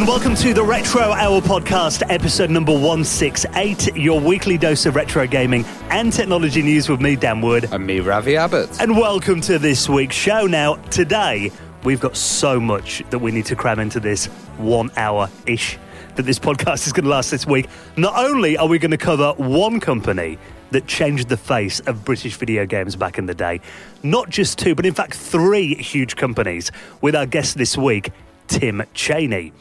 and welcome to the Retro Hour Podcast, episode number 168, your weekly dose of retro gaming and technology news with me, Dan Wood. And me, Ravi Abbott. And welcome to this week's show. Now, today, we've got so much that we need to cram into this 1 hour-ish that this podcast is going to last this week. Not only are we going to cover one company that changed the face of British video games back in the day, not just two, but in fact three huge companies, with our guest this week, Tim Chaney.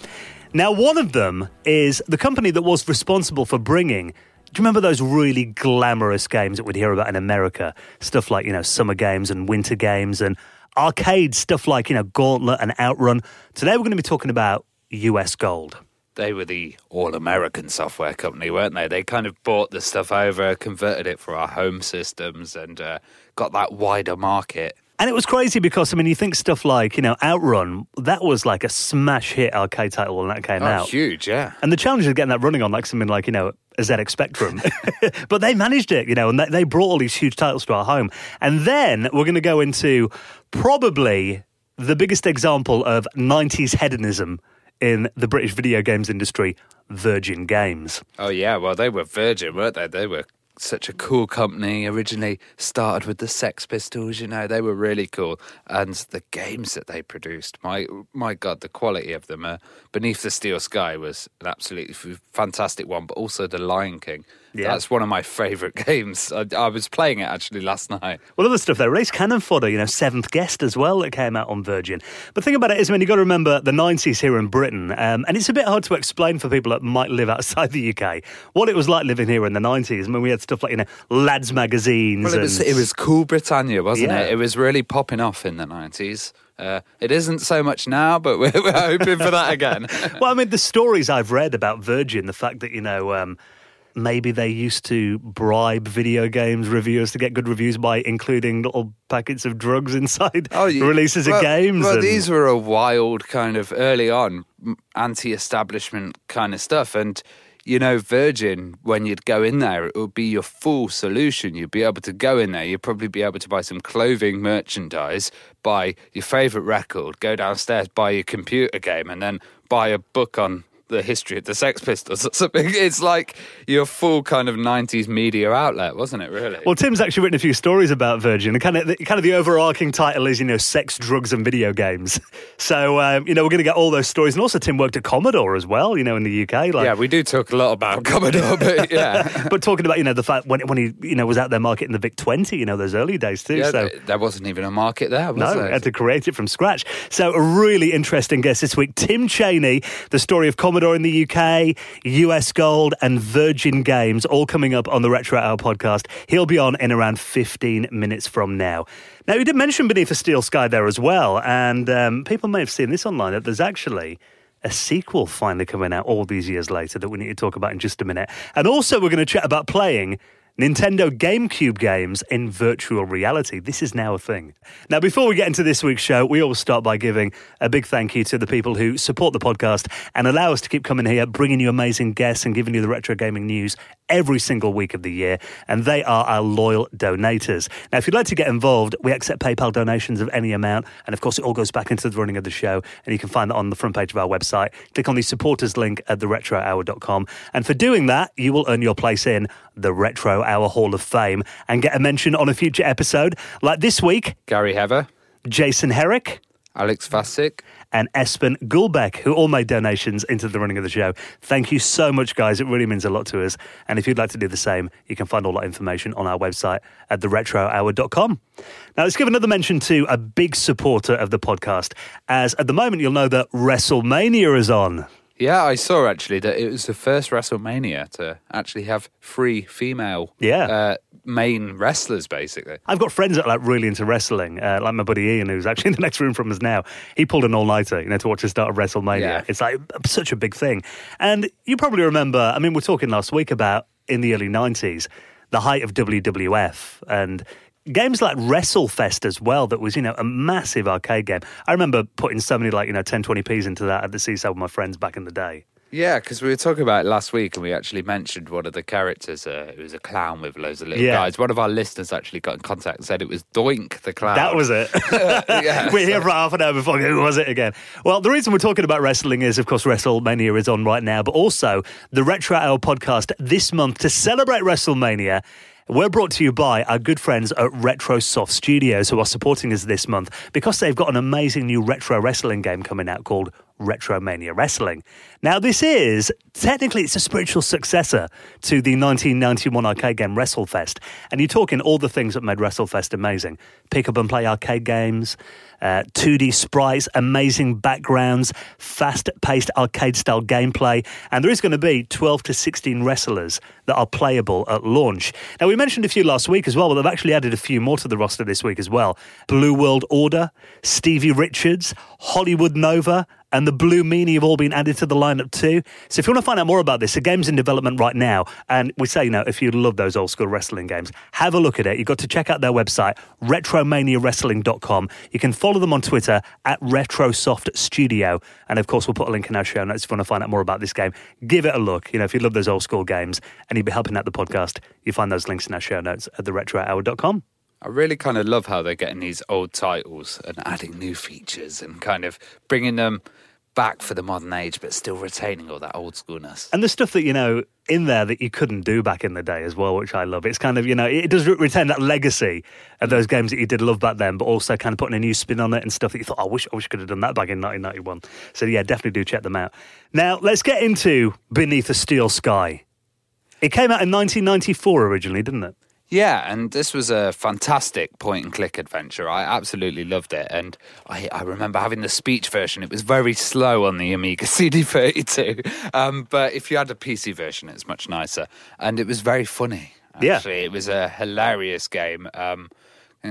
Now, one of them is the company that was responsible for bringing, do you remember those really glamorous games that we'd hear about in America? Stuff like, summer games and winter games and arcade stuff like, Gauntlet and Outrun. Today we're going to be talking about US Gold. They were the all-American software company, weren't they? They kind of bought the stuff over, converted it for our home systems and got that wider market. And it was crazy because, you think stuff like, Outrun, that was like a smash hit arcade title when that came out. Huge, yeah. And the challenge of getting that running on like something like, a ZX Spectrum. But they managed it, and they brought all these huge titles to our home. And then we're going to go into probably the biggest example of 90s hedonism in the British video games industry, Virgin Games. Oh, yeah. Well, they were Virgin, weren't they? They were such a cool company. Originally started with the Sex Pistols, they were really cool. And the games that they produced, my God, the quality of them. Beneath the Steel Sky was an absolutely fantastic one, but also The Lion King. Yeah. That's one of my favourite games. I was playing it actually last night. Well, other stuff there, Race Cannon Fodder, Seventh Guest as well, that came out on Virgin. But the thing about it is, you've got to remember the 90s here in Britain, and it's a bit hard to explain for people that might live outside the UK what it was like living here in the 90s. We had stuff like, lads magazines. Well, it was cool Britannia, wasn't it? It was really popping off in the 90s. It isn't so much now, but we're hoping for that again. Well, the stories I've read about Virgin, the fact that, maybe they used to bribe video games reviewers to get good reviews by including little packets of drugs inside releases of games. Well, these were a wild kind of early on anti-establishment kind of stuff. And, Virgin, when you'd go in there, it would be your full solution. You'd be able to go in there. You'd probably be able to buy some clothing merchandise, buy your favourite record, go downstairs, buy your computer game, and then buy a book on the history of the Sex Pistols or something. It's like your full kind of 90s media outlet, wasn't it, really? Well, Tim's actually written a few stories about Virgin. And kind of the overarching title is, sex, drugs and video games. So, we're going to get all those stories. And also Tim worked at Commodore as well, in the UK. Yeah, we do talk a lot about Commodore, but yeah. But talking about, the fact when he, was out there marketing the VIC-20, those early days too. Yeah, so there wasn't even a market there, was there? No, had to create it from scratch. So a really interesting guest this week, Tim Chaney, the story of Commodore in the UK, US Gold and Virgin Games, all coming up on the Retro Hour podcast. He'll be on in around 15 minutes from now. Now, you did mention Beneath a Steel Sky there as well, and people may have seen this online, that there's actually a sequel finally coming out all these years later that we need to talk about in just a minute. And also we're going to chat about playing Nintendo GameCube games in virtual reality. This is now a thing. Now, before we get into this week's show, we always start by giving a big thank you to the people who support the podcast and allow us to keep coming here, bringing you amazing guests and giving you the retro gaming news every single week of the year. And they are our loyal donators. Now, if you'd like to get involved, we accept PayPal donations of any amount. And of course, it all goes back into the running of the show. And you can find that on the front page of our website. Click on the supporters link at theretrohour.com. And for doing that, you will earn your place in the Retro Hour Hall of Fame and get a mention on a future episode. Like this week, Gary Heather, Jason Herrick, Alex Vasik, and Espen Gulbeck, who all made donations into the running of the show. Thank you so much, guys. It really means a lot to us. And if you'd like to do the same, you can find all that information on our website at theretrohour.com. Now, let's give another mention to a big supporter of the podcast, as at the moment you'll know that WrestleMania is on. Yeah, I saw actually that it was the first WrestleMania to actually have three female main wrestlers, basically. I've got friends that are really into wrestling, like my buddy Ian, who's actually in the next room from us now. He pulled an all-nighter, to watch the start of WrestleMania. Yeah. It's like such a big thing. And you probably remember, we're talking last week about, in the early 90s, the height of WWF and games like WrestleFest as well, that was, a massive arcade game. I remember putting so many 10, 20p's into that at the seaside with my friends back in the day. Yeah, because we were talking about it last week and we actually mentioned one of the characters. It was a clown with loads of little guys. One of our listeners actually got in contact and said it was Doink the Clown. That was it. We're here for half an hour before who was it again? Well, the reason we're talking about wrestling is, of course, WrestleMania is on right now, but also the Retro Hour podcast this month to celebrate WrestleMania. We're brought to you by our good friends at Retro Soft Studios, who are supporting us this month because they've got an amazing new retro wrestling game coming out called Retromania Wrestling. Now, this is, technically, it's a spiritual successor to the 1991 arcade game WrestleFest. And you're talking all the things that made WrestleFest amazing. Pick up and play arcade games, 2D sprites, amazing backgrounds, fast-paced arcade-style gameplay. And there is going to be 12 to 16 wrestlers that are playable at launch. Now, we mentioned a few last week as well, but they've actually added a few more to the roster this week as well. Blue World Order, Stevie Richards, Hollywood Nova, and the Blue Meanie have all been added to the lineup too. So if you want to find out more about this, the game's in development right now. And we say, you know, if you love those old school wrestling games, have a look at it. You've got to check out their website, retromaniawrestling.com. You can follow them on Twitter at Retrosoft Studio. And of course, we'll put a link in our show notes if you want to find out more about this game. Give it a look. You know, if you love those old school games and you'd be helping out the podcast, you find those links in our show notes at theretrohour.com. I really kind of love how they're getting these old titles and adding new features and kind of bringing them back for the modern age, but still retaining all that old schoolness. And the stuff that, you know, in there that you couldn't do back in the day as well, which I love. It's kind of, you know, it does retain that legacy of those games that you did love back then, but also kind of putting a new spin on it and stuff that you thought, I wish I could have done that back in 1991. So yeah, definitely do check them out. Now, let's get into Beneath a Steel Sky. It came out in 1994 originally, didn't it? Yeah, and this was a fantastic point-and-click adventure. I absolutely loved it, and I remember having the speech version. It was very slow on the Amiga CD32, but if you had a PC version, it's much nicer. And it was very funny, actually. Yeah. It was a hilarious game, and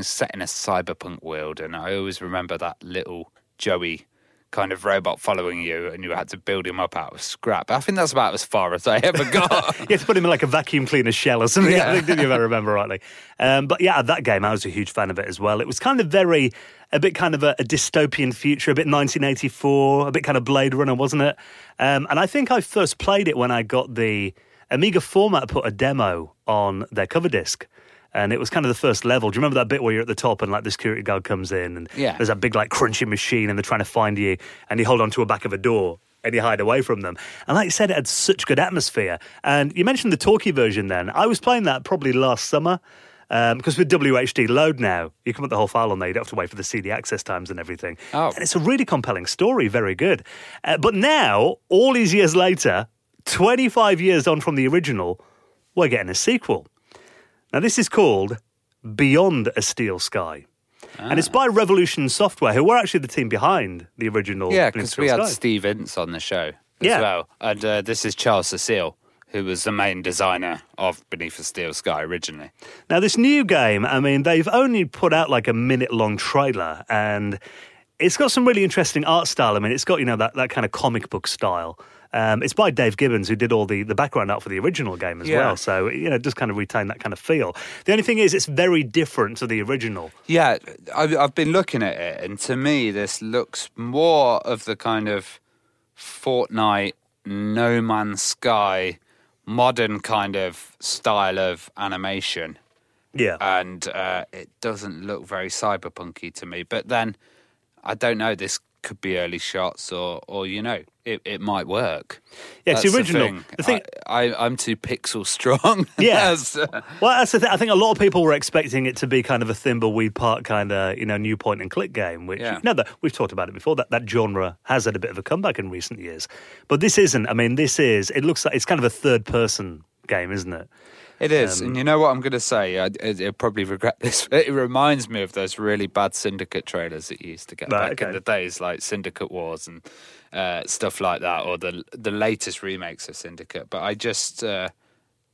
set in a cyberpunk world, and I always remember that little Joey kind of robot following you, and you had to build him up out of scrap. I think that's about as far as I ever got. You had to put him in like a vacuum cleaner shell or something, I think, didn't you, if I remember rightly? But yeah, that game, I was a huge fan of it as well. It was kind of a bit kind of a dystopian future, a bit 1984, a bit kind of Blade Runner, wasn't it? And I think I first played it when I got the Amiga format put a demo on their cover disc. And it was kind of the first level. Do you remember that bit where you're at the top and, like, the security guard comes in and there's that big, like, crunching machine and they're trying to find you and you hold onto the back of a door and you hide away from them? And like you said, it had such good atmosphere. And you mentioned the talkie version then. I was playing that probably last summer because with WHD Load now, you can put the whole file on there. You don't have to wait for the CD access times and everything. Oh. And it's a really compelling story, very good. But now, all these years later, 25 years on from the original, we're getting a sequel. Now, this is called Beyond a Steel Sky. Ah. And it's by Revolution Software, who were actually the team behind the original. Yeah, because we had Steve Ince on the show as well. And this is Charles Cecil, who was the main designer of Beneath a Steel Sky originally. Now, this new game, I mean, they've only put out like a minute-long trailer, and it's got some really interesting art style. I mean, it's got, you know, that kind of comic book style. It's by Dave Gibbons, who did all the background art for the original game as well. So, you know, it does kind of retain that kind of feel. The only thing is it's very different to the original. Yeah, I've been looking at it, and to me this looks more of the kind of Fortnite, No Man's Sky, modern kind of style of animation. Yeah. And it doesn't look very cyberpunky to me. But then, I don't know, this could be early shots or you know, it might work. Yeah, it's the original. The thing. I'm too pixel strong. Yeah. Well, that's the thing. I think a lot of people were expecting it to be kind of a Thimbleweed Park kind of, you know, new point-and-click game, which, you know, we've talked about it before, that genre has had a bit of a comeback in recent years. But this isn't. I mean, it looks like it's kind of a third-person game, isn't it? It is, and you know what I'm going to say? I'll probably regret this, but it reminds me of those really bad Syndicate trailers that you used to get back in the days, like Syndicate Wars and stuff like that, or the latest remakes of Syndicate. But I just,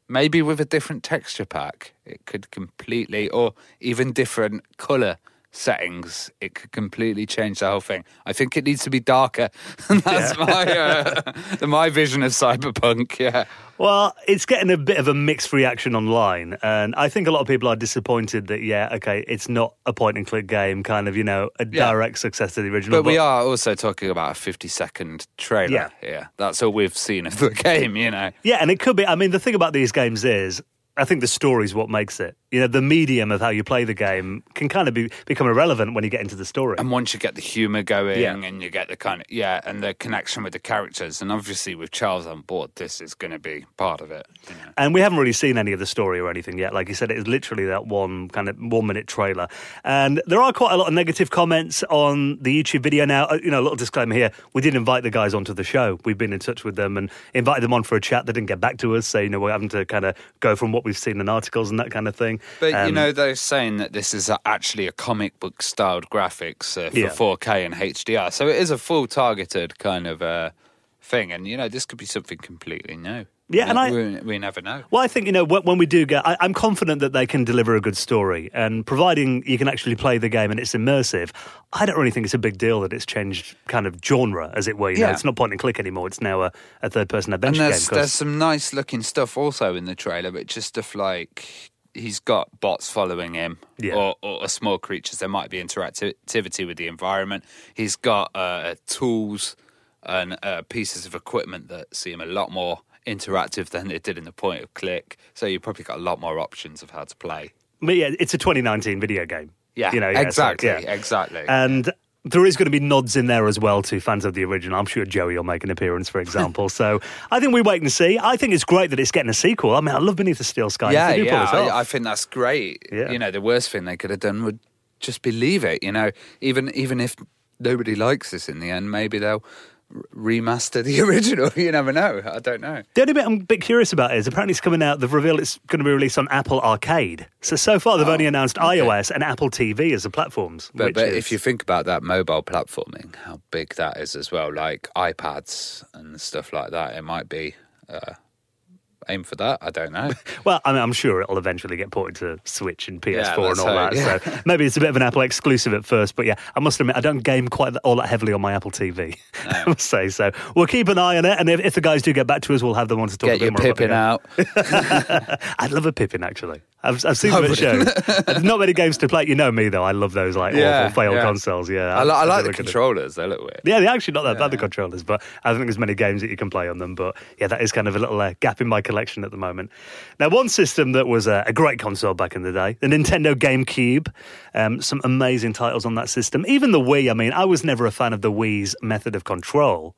maybe with a different texture pack, it could completely, or even different colour settings, it could completely change the whole thing. I think it needs to be darker. That's my vision of cyberpunk. Yeah. Well, it's getting a bit of a mixed reaction online, and I think a lot of people are disappointed that it's not a point and click game, kind of a direct success to the original. But we are also talking about a 50-second trailer. Yeah. Yeah, that's all we've seen of the game. Yeah, and it could be. I mean, the thing about these games is, I think the story's what makes it. The medium of how you play the game can kind of become irrelevant when you get into the story. And once you get the humour going and you get the kind of, and the connection with the characters, and obviously with Charles on board, this is going to be part of it. And we haven't really seen any of the story or anything yet. Like you said, it is literally that one kind of 1 minute trailer. And there are quite a lot of negative comments on the YouTube video now. A little disclaimer here, we did invite the guys onto the show. We've been in touch with them and invited them on for a chat. They didn't get back to us, so, we're having to kind of go from what we've seen in articles and that kind of thing. But, they're saying that this is actually a comic book-styled graphics for 4K and HDR. So it is a full-targeted kind of thing. And, this could be something completely new. Yeah, we never know. Well, I think, when we do get... I'm confident that they can deliver a good story. And providing you can actually play the game and it's immersive, I don't really think it's a big deal that it's changed kind of genre, as it were. It's not point and click anymore. It's now a third-person adventure game. And there's some nice-looking stuff also in the trailer, which is stuff like... He's got bots following him, or small creatures. There might be interactivity with the environment. He's got tools and pieces of equipment that seem a lot more interactive than it did in the point of click. So you've probably got a lot more options of how to play. But it's a 2019 video game. Yeah, exactly. And there is going to be nods in there as well to fans of the original. I'm sure Joey will make an appearance, for example. So I think we wait and see. I think it's great that it's getting a sequel. I mean, I love Beneath the Steel Sky. Yeah, I think that's great. Yeah. The worst thing they could have done would just be leave it. Even if nobody likes this in the end, maybe they'll remaster the original. You never know. I don't know. The only bit I'm a bit curious about is apparently it's coming out, they've revealed it's going to be released on Apple Arcade. So far they've only announced iOS and Apple TV as the platforms. But if you think about that mobile platforming, how big that is as well, like iPads and stuff like that, it might be... aim for that, I don't know. Well, I mean, I'm sure it'll eventually get ported to Switch and PS4 and all that, so maybe it's a bit of an Apple exclusive at first, but I must admit, I don't game quite all that heavily on my Apple TV, I must say, so we'll keep an eye on it, and if the guys do get back to us, we'll have them on to talk a bit more about it. Get your Pippin out. I'd love a Pippin, actually. I've seen them at shows. There's not many games to play. You know me, though. I love those awful failed consoles. Yeah, I like the controllers. They look weird. Yeah, they're actually not that bad, the controllers, but I don't think there's many games that you can play on them. But yeah, that is kind of a little gap in my collection at the moment. Now, one system that was a great console back in the day, the Nintendo GameCube, some amazing titles on that system. Even the Wii, I mean, I was never a fan of the Wii's method of control.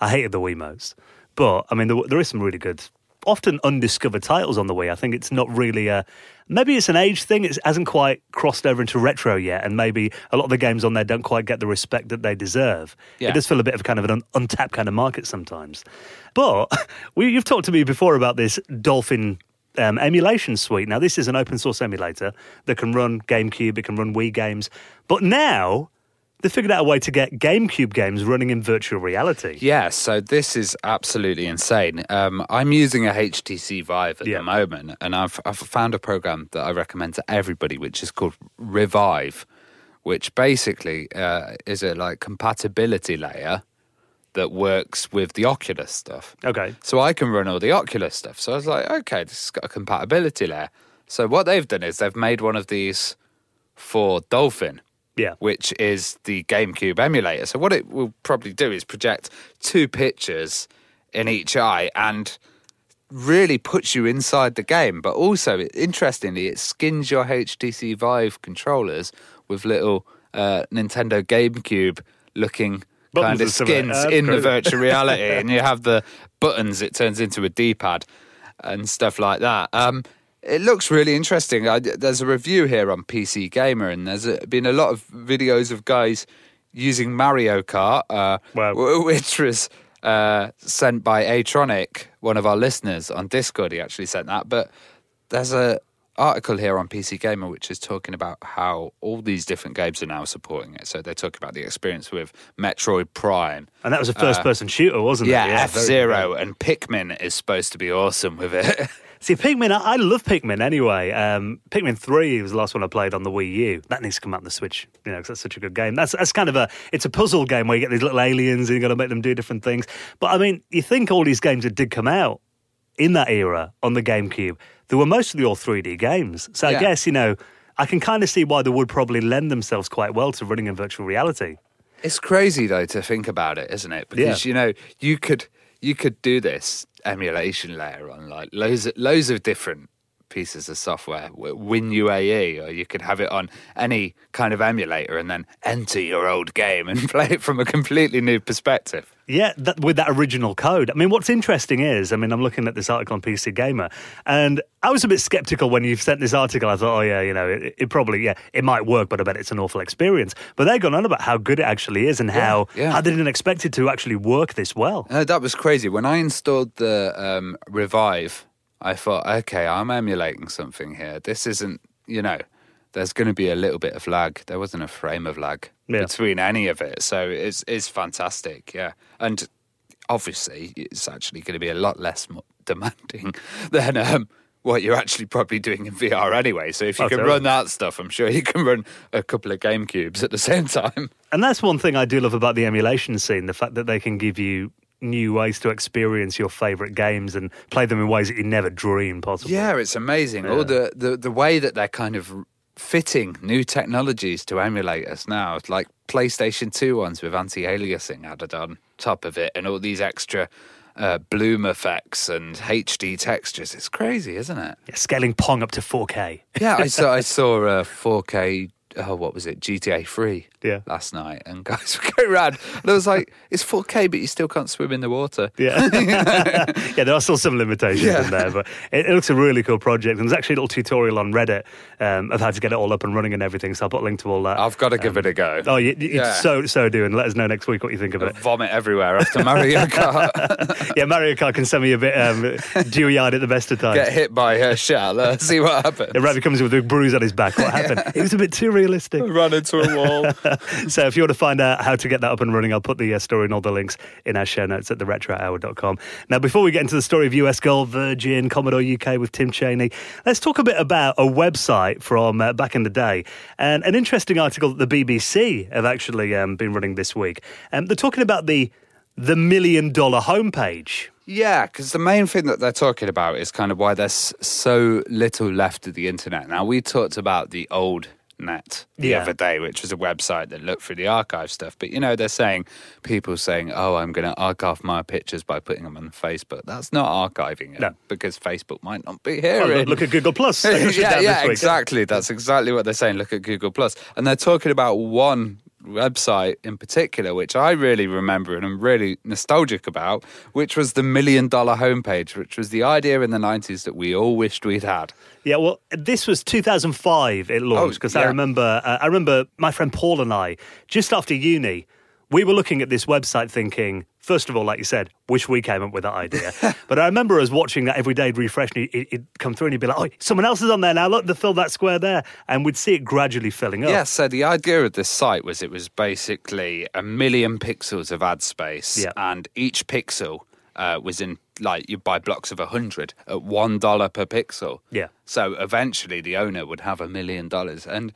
I hated the Wiimotes. But, I mean, there is some really good... often undiscovered titles on the Wii. I think it's not really maybe it's an age thing. It hasn't quite crossed over into retro yet, and maybe a lot of the games on there don't quite get the respect that they deserve. Yeah. It does feel a bit of kind of an untapped kind of market sometimes. But you've talked to me before about this Dolphin emulation suite. Now, this is an open source emulator that can run GameCube, it can run Wii games, but now... they figured out a way to get GameCube games running in virtual reality. Yeah, so this is absolutely insane. I'm using a HTC Vive at the moment, and I've found a program that I recommend to everybody, which is called Revive, which basically is a compatibility layer that works with the Oculus stuff. Okay. So I can run all the Oculus stuff. So I was like, okay, this has got a compatibility layer. So what they've done is they've made one of these for Dolphin. Yeah. Which is the GameCube emulator. So what it will probably do is project two pictures in each eye and really puts you inside the game. But also, interestingly, it skins your HTC Vive controllers with little Nintendo GameCube-looking kind of skins in the virtual reality. And you have the buttons, it turns into a D-pad and stuff like that. It looks really interesting. There's a review here on PC Gamer, and there's been a lot of videos of guys using Mario Kart, which was sent by Atronic, one of our listeners on Discord. He actually sent that. But there's an article here on PC Gamer which is talking about how all these different games are now supporting it. So they're talking about the experience with Metroid Prime. And that was a first-person shooter, wasn't it? Yeah, F-Zero. And Pikmin is supposed to be awesome with it. See, Pikmin, I love Pikmin anyway. Pikmin 3 was the last one I played on the Wii U. That needs to come out on the Switch, you know, because that's such a good game. That's kind of a, it's a puzzle game where you get these little aliens and you've got to make them do different things. But, I mean, you think all these games that did come out in that era on the GameCube, they were mostly all 3D games. So I guess, you know, I can kind of see why they would probably lend themselves quite well to running in virtual reality. It's crazy, though, to think about it, isn't it? Because, you know, you could do this emulation layer on like loads of different pieces of software, WinUAE, or you could have it on any kind of emulator and then enter your old game and play it from a completely new perspective. Yeah, with that original code. I mean, what's interesting is, I mean, I'm looking at this article on PC Gamer, and I was a bit sceptical when you sent this article. I thought, oh yeah, you know, it probably, it might work, but I bet it's an awful experience. But they've gone on about how good it actually is and how they didn't expect it to actually work this well. No, that was crazy. When I installed the Revive, I thought, okay, I'm emulating something here. This isn't, you know, there's going to be a little bit of lag. There wasn't a frame of lag between any of it. So it's fantastic, yeah. And obviously, it's actually going to be a lot less demanding than what you're actually probably doing in VR anyway. So if you can run that stuff, I'm sure you can run a couple of GameCubes at the same time. And that's one thing I do love about the emulation scene, the fact that they can give you new ways to experience your favourite games and play them in ways that you never dreamed possible. Yeah, it's amazing. All the way that they're kind of fitting new technologies to emulate us now, like PlayStation 2 ones with anti-aliasing added on top of it and all these extra bloom effects and HD textures. It's crazy, isn't it? Yeah, scaling Pong up to 4K. Yeah, I saw 4K... Oh, what was it? GTA 3 last night, and guys were going around. And I was like, it's 4K, but you still can't swim in the water. Yeah, yeah, there are still some limitations in there, but it looks a really cool project. And there's actually a little tutorial on Reddit of how to get it all up and running and everything, so I'll put a link to all that. I've got to give it a go. Oh, so do, and let us know next week what you think of it. Vomit everywhere after Mario Kart. Yeah, Mario Kart can send me a bit dewy-eyed at the best of times. Get hit by her shell, see what happens. The rabbit comes with a bruise on his back. What happened? It was a bit too realistic. Run into a wall. So if you want to find out how to get that up and running, I'll put the story and all the links in our show notes at theretrohour.com. Now, before we get into the story of US Gold, Virgin, Commodore UK with Tim Chaney, let's talk a bit about a website from back in the day. And an interesting article that the BBC have actually been running this week. They're talking about the $1 million homepage. Yeah, because the main thing that they're talking about is kind of why there's so little left of the internet. Now, we talked about the old net the other day, which was a website that looked through the archive stuff, but you know, they're saying, people saying, oh, I'm going to archive my pictures by putting them on Facebook. That's not archiving it, because Facebook might not be here. Look at Google Plus. Exactly, that's exactly what they're saying. Look at Google Plus. And they're talking about one website in particular, which I really remember and I'm really nostalgic about, which was the $1 million homepage, which was the idea in the 90s that we all wished we'd had. Yeah, well, this was 2005 it launched, because I remember my friend Paul and I, just after uni, we were looking at this website thinking, first of all, like you said, wish we came up with that idea. But I remember us watching that every day, refresh, and it'd come through and you'd be like, oh, someone else is on there now, look, they filled that square there. And we'd see it gradually filling up. Yeah, so the idea of this site was it was basically 1 million pixels of ad space, and each pixel was in, like, you buy blocks of 100 at $1 per pixel. Yeah. So eventually the owner would have $1 million. And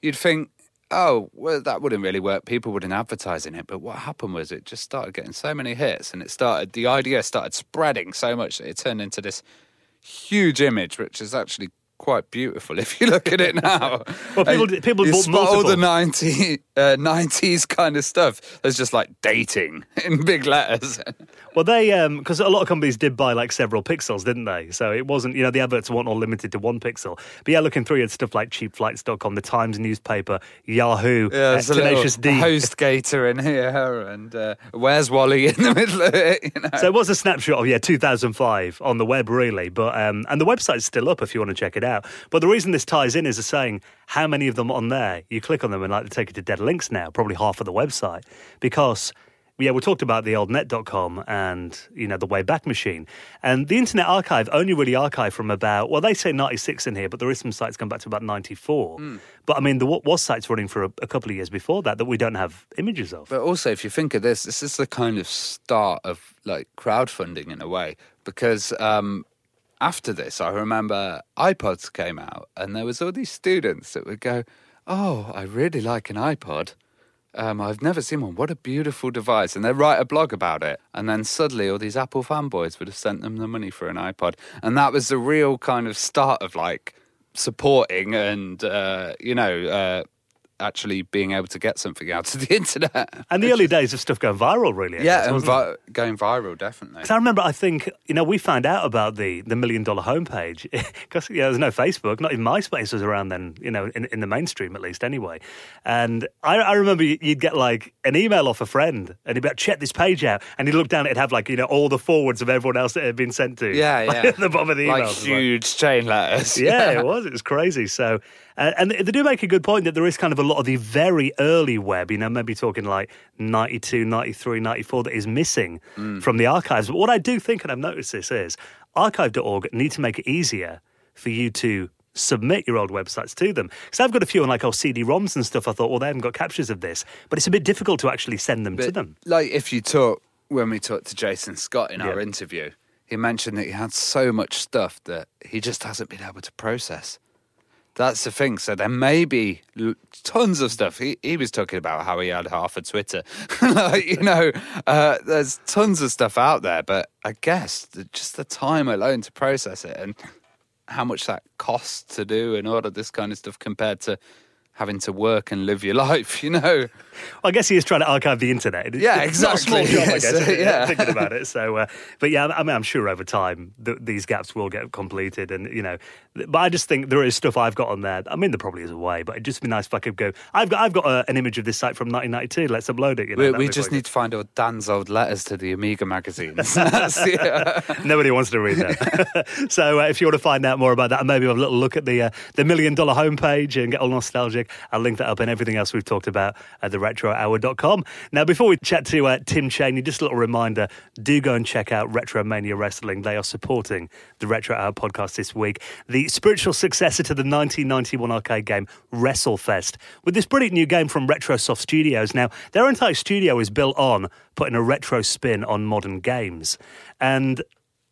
you'd think, oh, well, that wouldn't really work. People wouldn't advertise in it. But what happened was it just started getting so many hits, and the idea started spreading so much that it turned into this huge image, which is actually quite beautiful if you look at it now. Well, people bought multiple. All the 90s kind of stuff. There's just like dating in big letters. Well, they, because a lot of companies did buy like several pixels, didn't they? So it wasn't, you know, the adverts weren't all limited to one pixel. But yeah, looking through, you had stuff like cheapflights.com, the Times newspaper, Yahoo, Tenacious D. HostGator in here, and Where's Wally in the middle of it, you know? So it was a snapshot of, 2005 on the web, really. But, and the website's still up if you want to check it out. But the reason this ties in is they're saying how many of them on there, you click on them and like they take you to dead links now, probably half of the website, because we talked about the old net.com and the Wayback Machine, and the Internet Archive only really archived from about, well, they say 96 in here, but there is some sites going back to about 94. But I mean, there was sites running for a couple of years before that we don't have images of. But also, if you think of this is the kind of start of like crowdfunding in a way, because after this, I remember iPods came out and there was all these students that would go, oh, I really like an iPod. I've never seen one. What a beautiful device. And they write a blog about it. And then suddenly all these Apple fanboys would have sent them the money for an iPod. And that was the real kind of start of like supporting and, actually being able to get something out of the internet. And the early days of stuff going viral, really. Yeah, and going viral, definitely. Because I remember, we found out about the $1 million homepage because there was no Facebook, not even MySpace was around then, in the mainstream at least anyway. And I remember you'd get like an email off a friend and he'd be like, check this page out. And he'd look down, it'd have like, all the forwards of everyone else that had been sent to. Yeah, yeah. At the bottom of the email. Like huge chain letters. Yeah, it was crazy. So, and they do make a good point that there is kind of a lot of the very early web, maybe talking like 92, 93, 94, that is missing from the archives. But what I do think, and I've noticed this, is archive.org need to make it easier for you to submit your old websites to them. Because I've got a few on CD-ROMs and stuff. I thought, well, they haven't got captures of this. But it's a bit difficult to actually send them to them. Like when we talked to Jason Scott in our interview, he mentioned that he had so much stuff that he just hasn't been able to process. That's the thing. So there may be tons of stuff. He was talking about how he had half a Twitter. There's tons of stuff out there, but I guess just the time alone to process it and how much that costs to do and all of this kind of stuff compared to having to work and live your life, Well, I guess he is trying to archive the internet. Yeah, exactly. Not a small job, I guess, thinking about it. So, I'm sure over time these gaps will get completed and, but I just think there is stuff I've got on there. I mean, there probably is a way, but it'd just be nice if I could go, I've got an image of this site from 1992, let's upload it. We just need to find out Dan's old letters to the Amiga magazines. Nobody wants to read that. So if you want to find out more about that and maybe have a little look at the $1 million homepage and get all nostalgic, I'll link that up and everything else we've talked about at theretrohour.com. Now, before we chat to Tim Chaney, just a little reminder, do go and check out Retro Mania Wrestling. They are supporting the Retro Hour podcast this week, the spiritual successor to the 1991 arcade game WrestleFest, with this brilliant new game from Retro Soft Studios. Now, their entire studio is built on putting a retro spin on modern games. And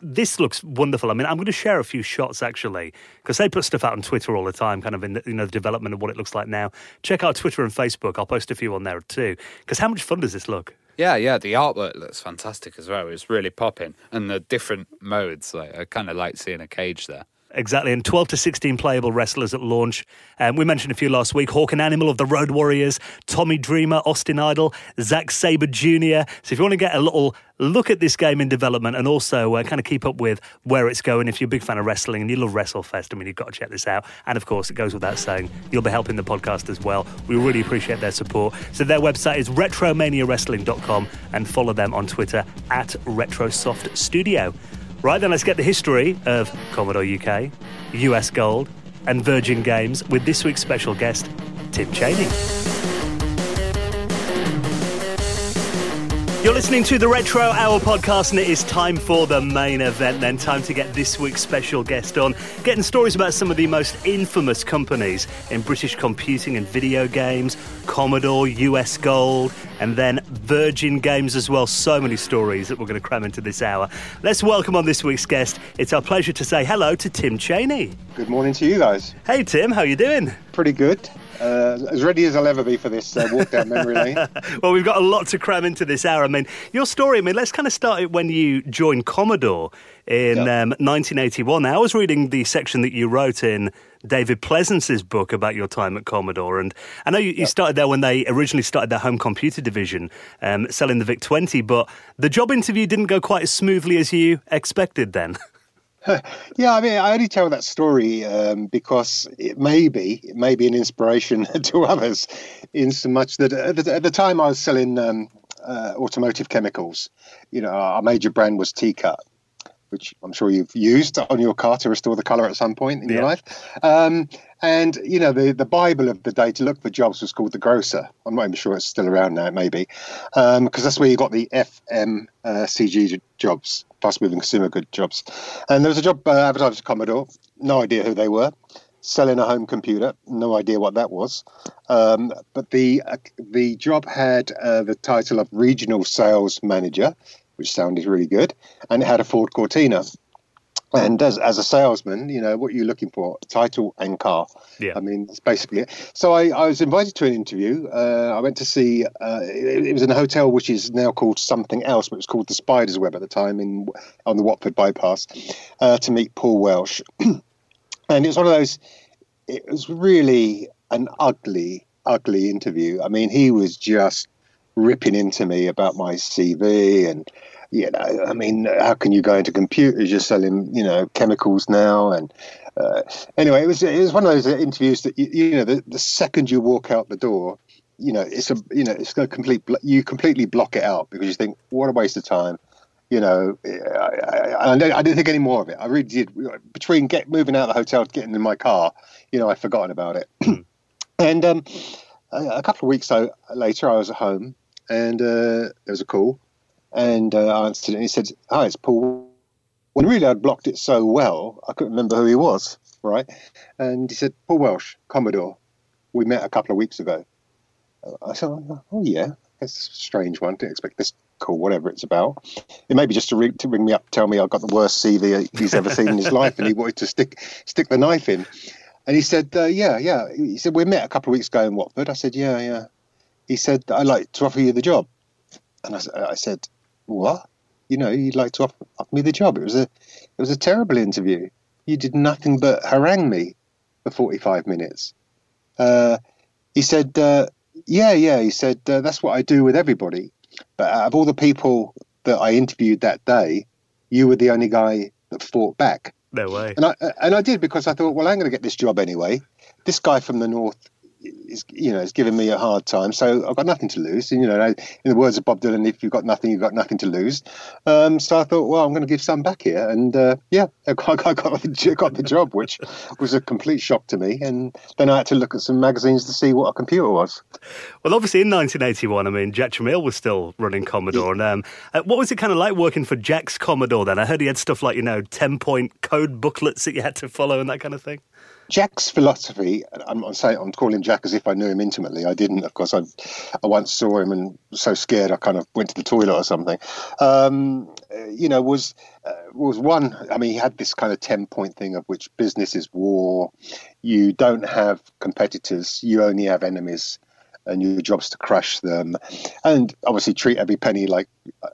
this looks wonderful. I mean, I'm going to share a few shots, actually, because they put stuff out on Twitter all the time, kind of in the development of what it looks like now. Check out Twitter and Facebook. I'll post a few on there, too, because how much fun does this look? Yeah, the artwork looks fantastic as well. It's really popping. And the different modes, I kind of like seeing a cage there. Exactly, and 12 to 16 playable wrestlers at launch. We mentioned a few last week, Hawk and Animal of the Road Warriors, Tommy Dreamer, Austin Idol, Zack Sabre Jr. So if you want to get a little look at this game in development and also kind of keep up with where it's going, if you're a big fan of wrestling and you love WrestleFest, I mean, you've got to check this out. And, of course, it goes without saying, you'll be helping the podcast as well. We really appreciate their support. So their website is retromaniawrestling.com and follow them on Twitter at Retrosoft Studio. Right then, let's get the history of Commodore UK, US Gold, and Virgin Games with this week's special guest, Tim Chaney. You're listening to the Retro Hour podcast, and it is time for the main event then. Time to get this week's special guest on. Getting stories about some of the most infamous companies in British computing and video games, Commodore, US Gold, and then Virgin Games as well. So many stories that we're going to cram into this hour. Let's welcome on this week's guest. It's our pleasure to say hello to Tim Chaney. Good morning to you guys. Hey Tim, how you doing? Pretty good. As ready as I'll ever be for this walk down memory lane. Well, we've got a lot to cram into this hour. I mean, your story, let's kind of start it when you joined Commodore in 1981. Now, I was reading the section that you wrote in David Pleasance's book about your time at Commodore, and I know you started there when they originally started their home computer division, selling the VIC-20, but the job interview didn't go quite as smoothly as you expected then. Yeah, I only tell that story because it may be an inspiration to others, in so much that at the time I was selling automotive chemicals. Our major brand was T-Cut, which I'm sure you've used on your car to restore the colour at some point in your life. And, the Bible of the day to look for jobs was called The Grocer. I'm not even sure it's still around now, maybe, because that's where you got the FMCG jobs, fast-moving consumer good jobs. And there was a job advertised at Commodore, no idea who they were, selling a home computer, no idea what that was. But the job had the title of Regional Sales Manager, which sounded really good, and it had a Ford Cortina. And as a salesman, you know, what are you looking for? Title and car. Yeah. I mean, that's basically it. So I was invited to an interview. I went to see, it was in a hotel which is now called something else, but it was called the Spider's Web at the time on the Watford bypass, to meet Paul Welsh. And it was one of those, it was really an ugly, ugly interview. I mean, he was just ripping into me about my CV and, you know, I mean, how can you go into computers? You're selling, you know, chemicals now. And anyway, it was one of those interviews that, you know, the second you walk out the door, you know, it's going to completely block it out because you think, what a waste of time. You know, I didn't think any more of it. I really did. Between moving out of the hotel to getting in my car, you know, I'd forgotten about it. And a couple of weeks later, I was at home and there was a call. And I answered it and he said, "Hi, it's Paul." When really I'd blocked it so well, I couldn't remember who he was, right? And he said, "Paul Welsh, Commodore. We met a couple of weeks ago." I said, "Oh, yeah, that's a strange one. Didn't expect this call, whatever it's about." It may be just to ring me up, tell me I've got the worst CV he's ever seen in his life and he wanted to stick the knife in. And he said, Yeah. He said, "We met a couple of weeks ago in Watford." I said, Yeah. He said, "I'd like to offer you the job." And I said, "What? You know, you'd like to offer me the job?" It was a terrible interview. You did nothing but harangue me for 45 minutes. He said, yeah. He said, "That's what I do with everybody. But out of all the people that I interviewed that day, you were the only guy that fought back." No way. And I did, because I thought, well, I'm going to get this job anyway. This guy from the north is giving me a hard time, so I've got nothing to lose. And, you know, in the words of Bob Dylan, if you've got nothing to lose. So I thought, well, I'm going to give some back here. And, I got the job, which was a complete shock to me. And then I had to look at some magazines to see what a computer was. Well, obviously in 1981, I mean, Jack Tramiel was still running Commodore. Yeah. And what was it kind of like working for Jack's Commodore then? I heard he had stuff like, you know, 10-point code booklets that you had to follow and that kind of thing. Jack's philosophy, I'm calling Jack as if I knew him intimately. I didn't, of course. I once saw him and was so scared I kind of went to the toilet or something. You know, was one, I mean, he had this kind of 10-point thing of which business is war. You don't have competitors. You only have enemies, and your job's to crush them. And obviously treat every penny like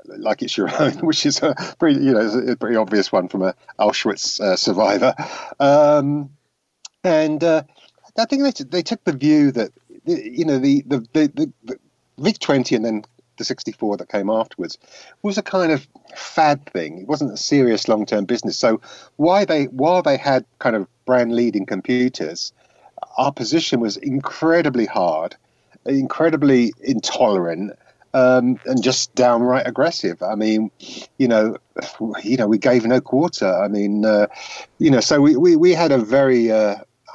it's your own, which is a pretty obvious one from an Auschwitz survivor. And I think they took the view that, you know, the VIC-20 and then the 64 that came afterwards was a kind of fad thing. It wasn't a serious long-term business. So while they had kind of brand-leading computers, our position was incredibly hard, incredibly intolerant, and just downright aggressive. I mean, you know, we gave no quarter. I mean, you know, so we had a very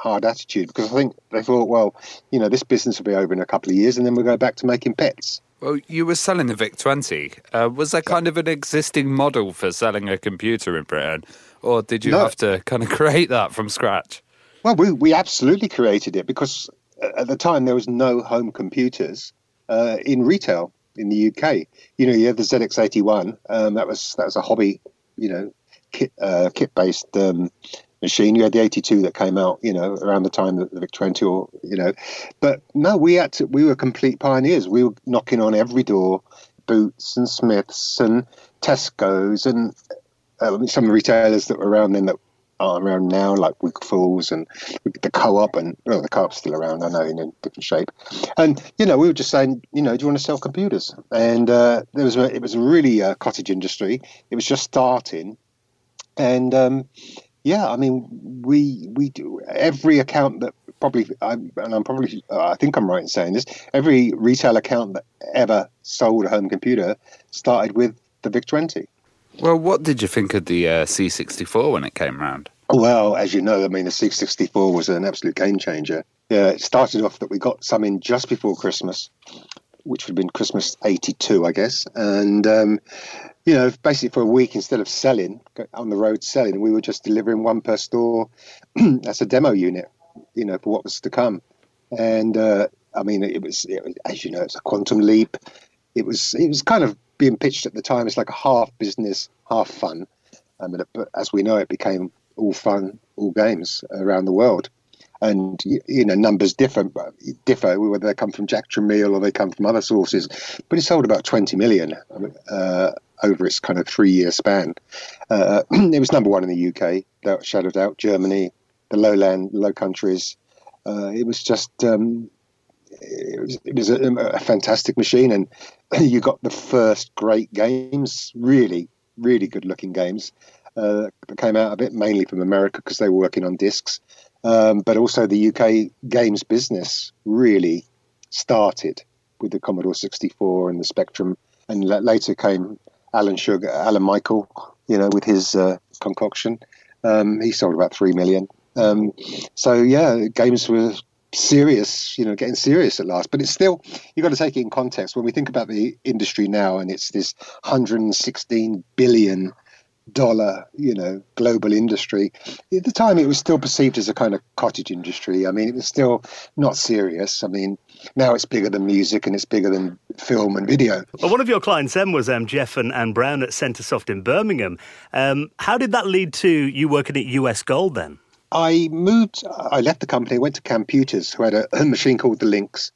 hard attitude, because I think they thought, well, you know, this business will be over in a couple of years and then we'll go back to making pets. Well, you were selling the VIC-20. Was there kind of an existing model for selling a computer in Britain, or did you have to kind of create that from scratch? Well, we absolutely created it, because at the time there was no home computers in retail in the UK. You know, you had the ZX81. That was a hobby, you know, kit-based machine. You had the 82 that came out, you know, around the time that the VIC-20, or, you know. But no, we were complete pioneers. We were knocking on every door, Boots and Smiths and Tesco's and some retailers that were around then that aren't around now, like Wick Falls and the Co-op, and the Co-op's still around, I know, in a different shape. And, you know, we were just saying, you know, do you want to sell computers? And it was really a cottage industry. It was just starting. And, yeah, I mean, we do every account that I think I'm right in saying this, every retail account that ever sold a home computer started with the VIC-20. Well, what did you think of the C64 when it came round? Well, as you know, I mean, the C64 was an absolute game changer. Yeah, it started off that we got some in just before Christmas, which would have been Christmas 82, I guess. And, you know, basically for a week, instead of selling, we were just delivering one per store as a demo unit, you know, for what was to come. And, I mean, it was, as you know, it's a quantum leap. It was kind of being pitched at the time, it's like a half business, half fun. I mean, but as we know, it became all fun, all games around the world. And, you know, numbers differ whether they come from Jack Tramiel or they come from other sources. But it sold about 20 million over its kind of 3-year span. It was number one in the UK, without a shadow of doubt, Germany, the Low Countries. It was just it was a fantastic machine. And you got the first great games, really, really good-looking games that came out of it, mainly from America because they were working on discs. But also the UK games business really started with the Commodore 64 and the Spectrum, and later came Alan Michael, you know, with his concoction. He sold about 3 million. So yeah, games were serious, you know, getting serious at last. But it's still, you've got to take it in context. When we think about the industry now, and it's this $116 billion, you know, global industry. At the time, it was still perceived as a kind of cottage industry. I mean, it was still not serious. I mean, now it's bigger than music and it's bigger than film and video. Well, one of your clients then was Jeff and Anne Brown at Centresoft in Birmingham. How did that lead to you working at US Gold then? I left the company, went to Computers, who had a machine called the Lynx.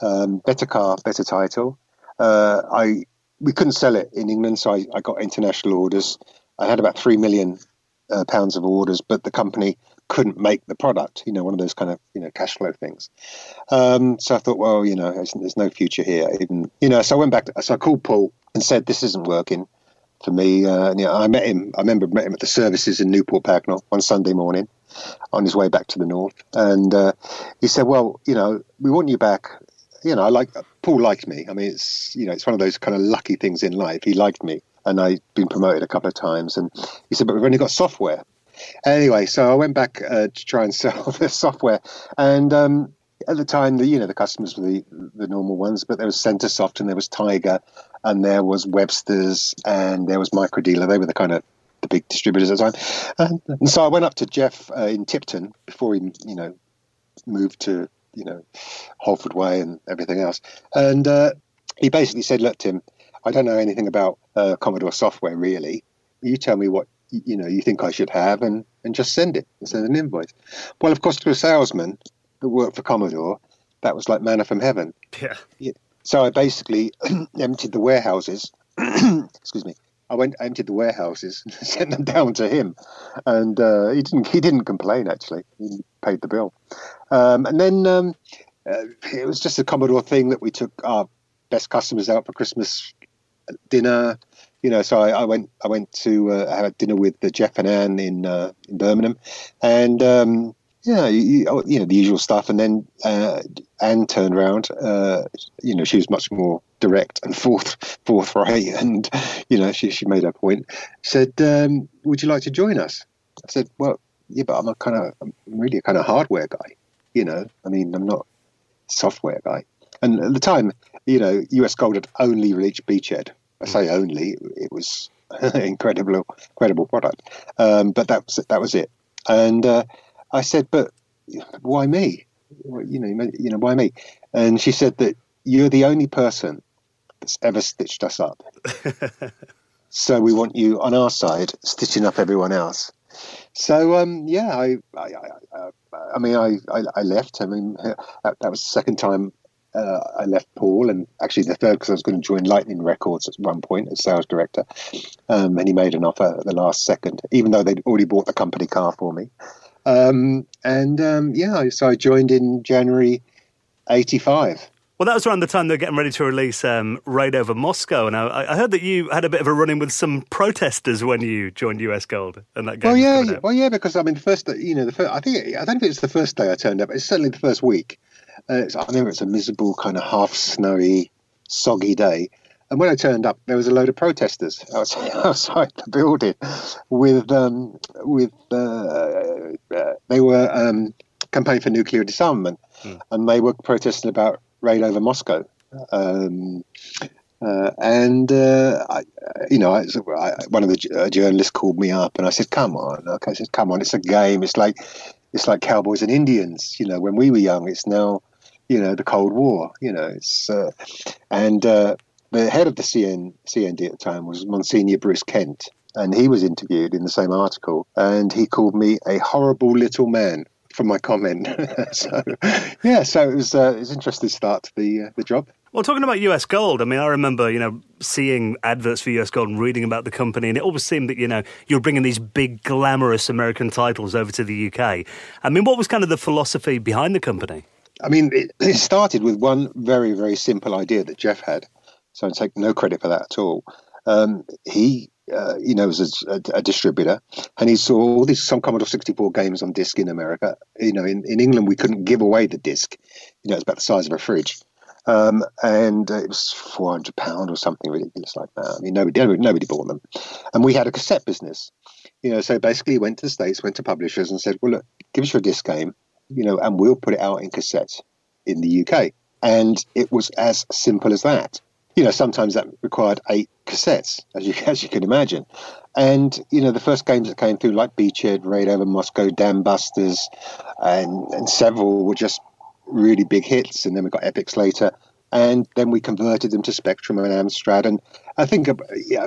Better car, better title. We couldn't sell it in England, so I got international orders. I had about 3 million pounds of orders, but the company couldn't make the product, you know, one of those kind of, you know, cash flow things. So I thought, well, you know, there's no future here. Even, you know, so I went back, so I called Paul and said, this isn't working for me. And, you know, I met him, I met him at the services in Newport Pagnell one Sunday morning on his way back to the north. And he said, well, you know, we want you back. You know, Paul liked me. I mean, it's, you know, it's one of those kind of lucky things in life. He liked me, and I'd been promoted a couple of times. And he said, but we've only got software. Anyway, so I went back to try and sell the software. And at the time, you know, the customers were the normal ones, but there was Centresoft and there was Tiger and there was Webster's and there was Microdealer. They were the kind of the big distributors at the time. And so I went up to Jeff in Tipton before he, you know, moved to, you know, Holford Way and everything else. And he basically said, look, Tim, I don't know anything about Commodore software, really. You tell me what, you know, you think I should have and just send it and send an invoice. Well, of course, to a salesman that worked for Commodore, that was like manna from heaven. Yeah. So I basically emptied the warehouses. Excuse me. I went, emptied the warehouses and sent them down to him. And he didn't complain, actually. He paid the bill. And then it was just a Commodore thing that we took our best customers out for Christmas dinner. You know, so I went to have dinner with Jeff and Anne in Birmingham. And, yeah, you know, the usual stuff. And then Anne turned around. You know, she was much more direct and forthright. And, you know, she made her point. Said, would you like to join us? I said, well, yeah, but I'm really a kind of hardware guy. You know, I mean, I'm not a software guy. And at the time, you know, US Gold had only reached Beachhead. I say only, it was an incredible product. But that was it. And I said, but why me? You know, why me? And she said that you're the only person that's ever stitched us up. So we want you on our side, stitching up everyone else. So, yeah, I mean, I left. I mean, that was the second time I left Paul, and actually the third, because I was going to join Lightning Records at one point as sales director. And he made an offer at the last second, even though they'd already bought the company car for me. Yeah, so I joined in January 85. Well, that was around the time they were getting ready to release Raid Over Moscow, and I heard that you had a bit of a run-in with some protesters when you joined US Gold and that game. Well, yeah, because I mean, I don't think it's the first day I turned up. It's certainly the first week. I remember it's a miserable, kind of half-snowy, soggy day, and when I turned up, there was a load of protesters outside the building. They were campaigning for nuclear disarmament, and they were protesting about Raid Over Moscow, one of the journalists called me up, and I said, "Come on, okay," I said, "Come on, it's a game. It's like Cowboys and Indians. You know, when we were young, it's now, you know, the Cold War. You know, it's and the head of the CND at the time was Monsignor Bruce Kent, and he was interviewed in the same article, and he called me a horrible little man for my comment. So it was an interesting start to the job. Well, talking about US Gold, I mean, I remember, seeing adverts for US Gold and reading about the company, and it always seemed that, you're bringing these big, glamorous American titles over to the UK. I mean, what was kind of the philosophy behind the company? I mean, it started with one very, very simple idea that Jeff had, so I take no credit for that at all. He was a distributor, and he saw all these some Commodore 64 games on disc in America. In England, we couldn't give away the disc. It's about the size of a fridge. And it was £400 or something ridiculous like that. I mean, nobody bought them. And we had a cassette business, so basically he went to the States, went to publishers and said, well, look, give us your disc game, and we'll put it out in cassettes in the UK. And it was as simple as that. Sometimes that required 8 cassettes, as you can imagine. And, the first games that came through, like Beachhead, Raid Over Moscow, Dam Busters, and several were just really big hits, and then we got Epyx later, and then we converted them to Spectrum and Amstrad, and I think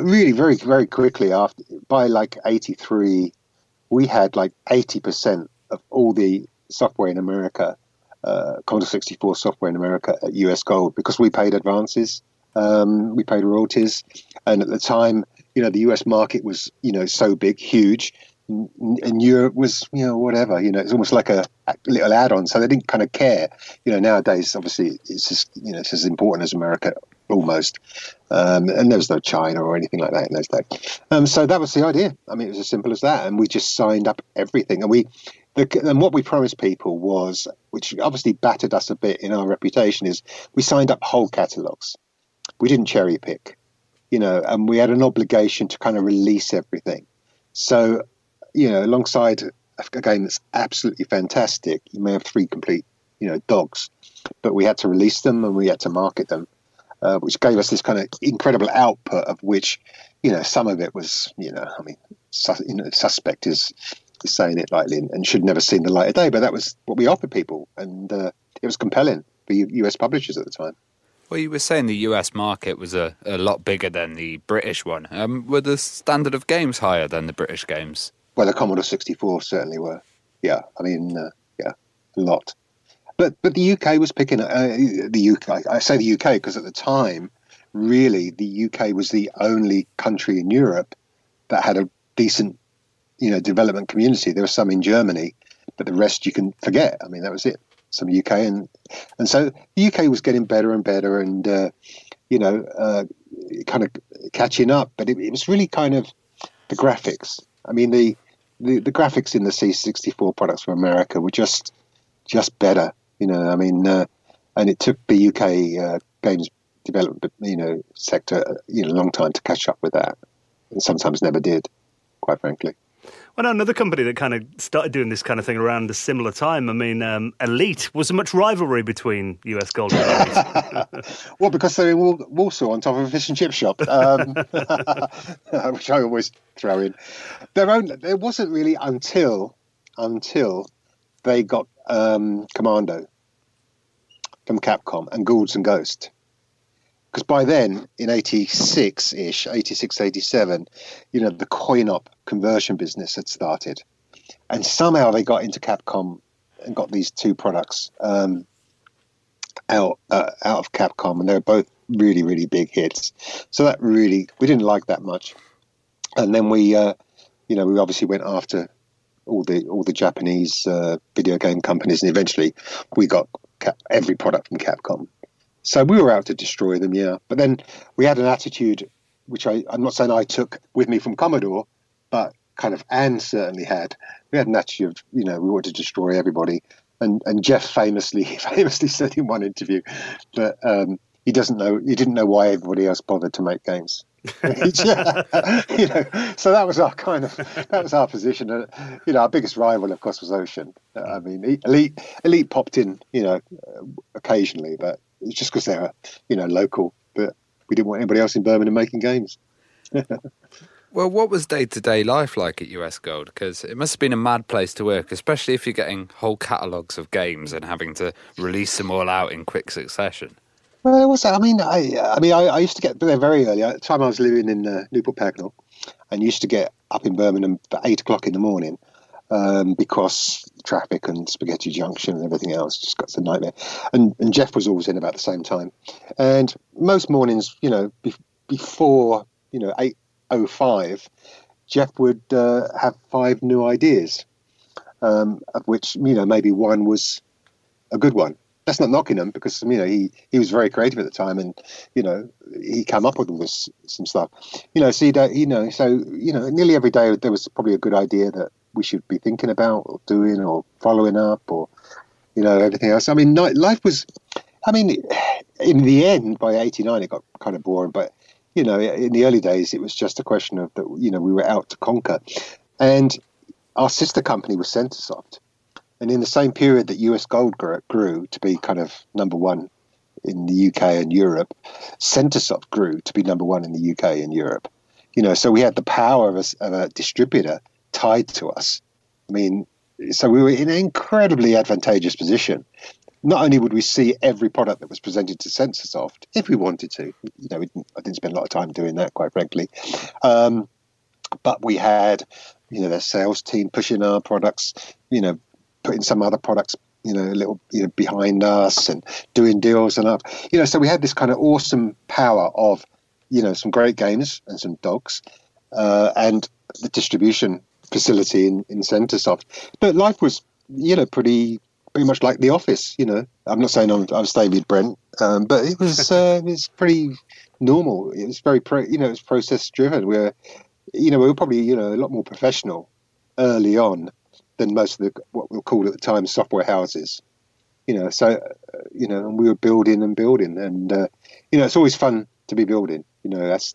really very, very quickly after, by like 1983, we had like 80% of all the software in America, Commodore 64 software in America at US Gold, because we paid advances, we paid royalties, and at the time, the US market was, so big, huge. And Europe was, whatever, it's almost like a little add-on. So they didn't kind of care. Nowadays, obviously, it's just, it's as important as America, almost. And there was no China or anything like that in those days. So that was the idea. I mean, it was as simple as that. And we just signed up everything. And what we promised people was, which obviously battered us a bit in our reputation, is we signed up whole catalogs. We didn't cherry pick, and we had an obligation to kind of release everything. So, alongside a game that's absolutely fantastic, you may have 3 complete, dogs, but we had to release them and we had to market them, which gave us this kind of incredible output, of which, some of it was, suspect is saying it lightly and should never seen the light of day, but that was what we offered people, and it was compelling for US publishers at the time. Well, you were saying the US market was a lot bigger than the British one. Were the standard of games higher than the British games? Well, the Commodore 64 certainly were. Yeah, I mean, a lot. But the UK was picking the UK. I say the UK because at the time, really, the UK was the only country in Europe that had a decent, development community. There were some in Germany, but the rest you can forget. I mean, that was it. Some UK, and so the UK was getting better and better, and kind of catching up. But it was really kind of the graphics. I mean, the graphics in the C64 products from America were just better, I mean, and it took the UK games development, sector, a long time to catch up with that, and sometimes never did, quite frankly. Well, no, another company that kind of started doing this kind of thing around a similar time, I mean, Elite, was there much rivalry between US Gold and Elite? Well, because they're in Walsall on top of a fish and chip shop, which I always throw in. It wasn't really until they got Commando from Capcom and Ghouls and Ghosts. Because by then, in 86-ish, 86, 87, the coin-op conversion business had started. And somehow they got into Capcom and got these 2 products out of Capcom. And they were both really, really big hits. So that really, we didn't like that much. And then we obviously went after all the Japanese video game companies. And eventually we got every product from Capcom. So we were out to destroy them, yeah. But then we had an attitude, which I'm not saying I took with me from Commodore, but kind of Anne certainly had. We had an attitude of, we wanted to destroy everybody. And Jeff famously said in one interview that he didn't know why everybody else bothered to make games. So that was our that was our position. And, our biggest rival, of course, was Ocean. I mean, Elite popped in, occasionally, but. It's just because they're, local, but we didn't want anybody else in Birmingham making games. Well, what was day-to-day life like at US Gold? Because it must have been a mad place to work, especially if you're getting whole catalogues of games and having to release them all out in quick succession. Well, I mean, I used to get there very early. At the time I was living in Newport Pagnell, and used to get up in Birmingham at 8 o'clock in the morning because traffic and Spaghetti Junction and everything else just got a nightmare. And Jeff was always in about the same time. And most mornings, you know, before, you know, 8:05, Jeff would have 5 new ideas, of which, you know, maybe one was a good one. That's not knocking him, because, you know, he was very creative at the time, and, you know, he came up with all this, some stuff, you know, so, nearly every day there was probably a good idea that we should be thinking about or doing or following up or, you know, everything else. I mean, life was, I mean, in the end, by 89, it got kind of boring, but, you know, in the early days, it was just a question of that, you know, we were out to conquer. And our sister company was Centresoft. And in the same period that US Gold grew to be kind of number one in the UK and Europe, Centresoft grew to be number one in the UK and Europe. You know, so we had the power of a distributor tied to us. I mean, so we were in an incredibly advantageous position. Not only would we see every product that was presented to Centresoft, if we wanted to, you know, I didn't spend a lot of time doing that, quite frankly, but we had, you know, their sales team pushing our products, you know, putting some other products, you know, a little, you know, behind us and doing deals and up, you know, so we had this kind of awesome power of, you know, some great games and some dogs, and the distribution facility in Centresoft. But life was, you know, pretty much like The Office, you know. I'm not saying I was David Brent, but it was pretty normal. It was very, it was process driven. We were probably, you know, a lot more professional early on than most of the, what we'll call at the time, software houses, you know. So, you know, and we were building, and you know, it's always fun to be building. You know, that's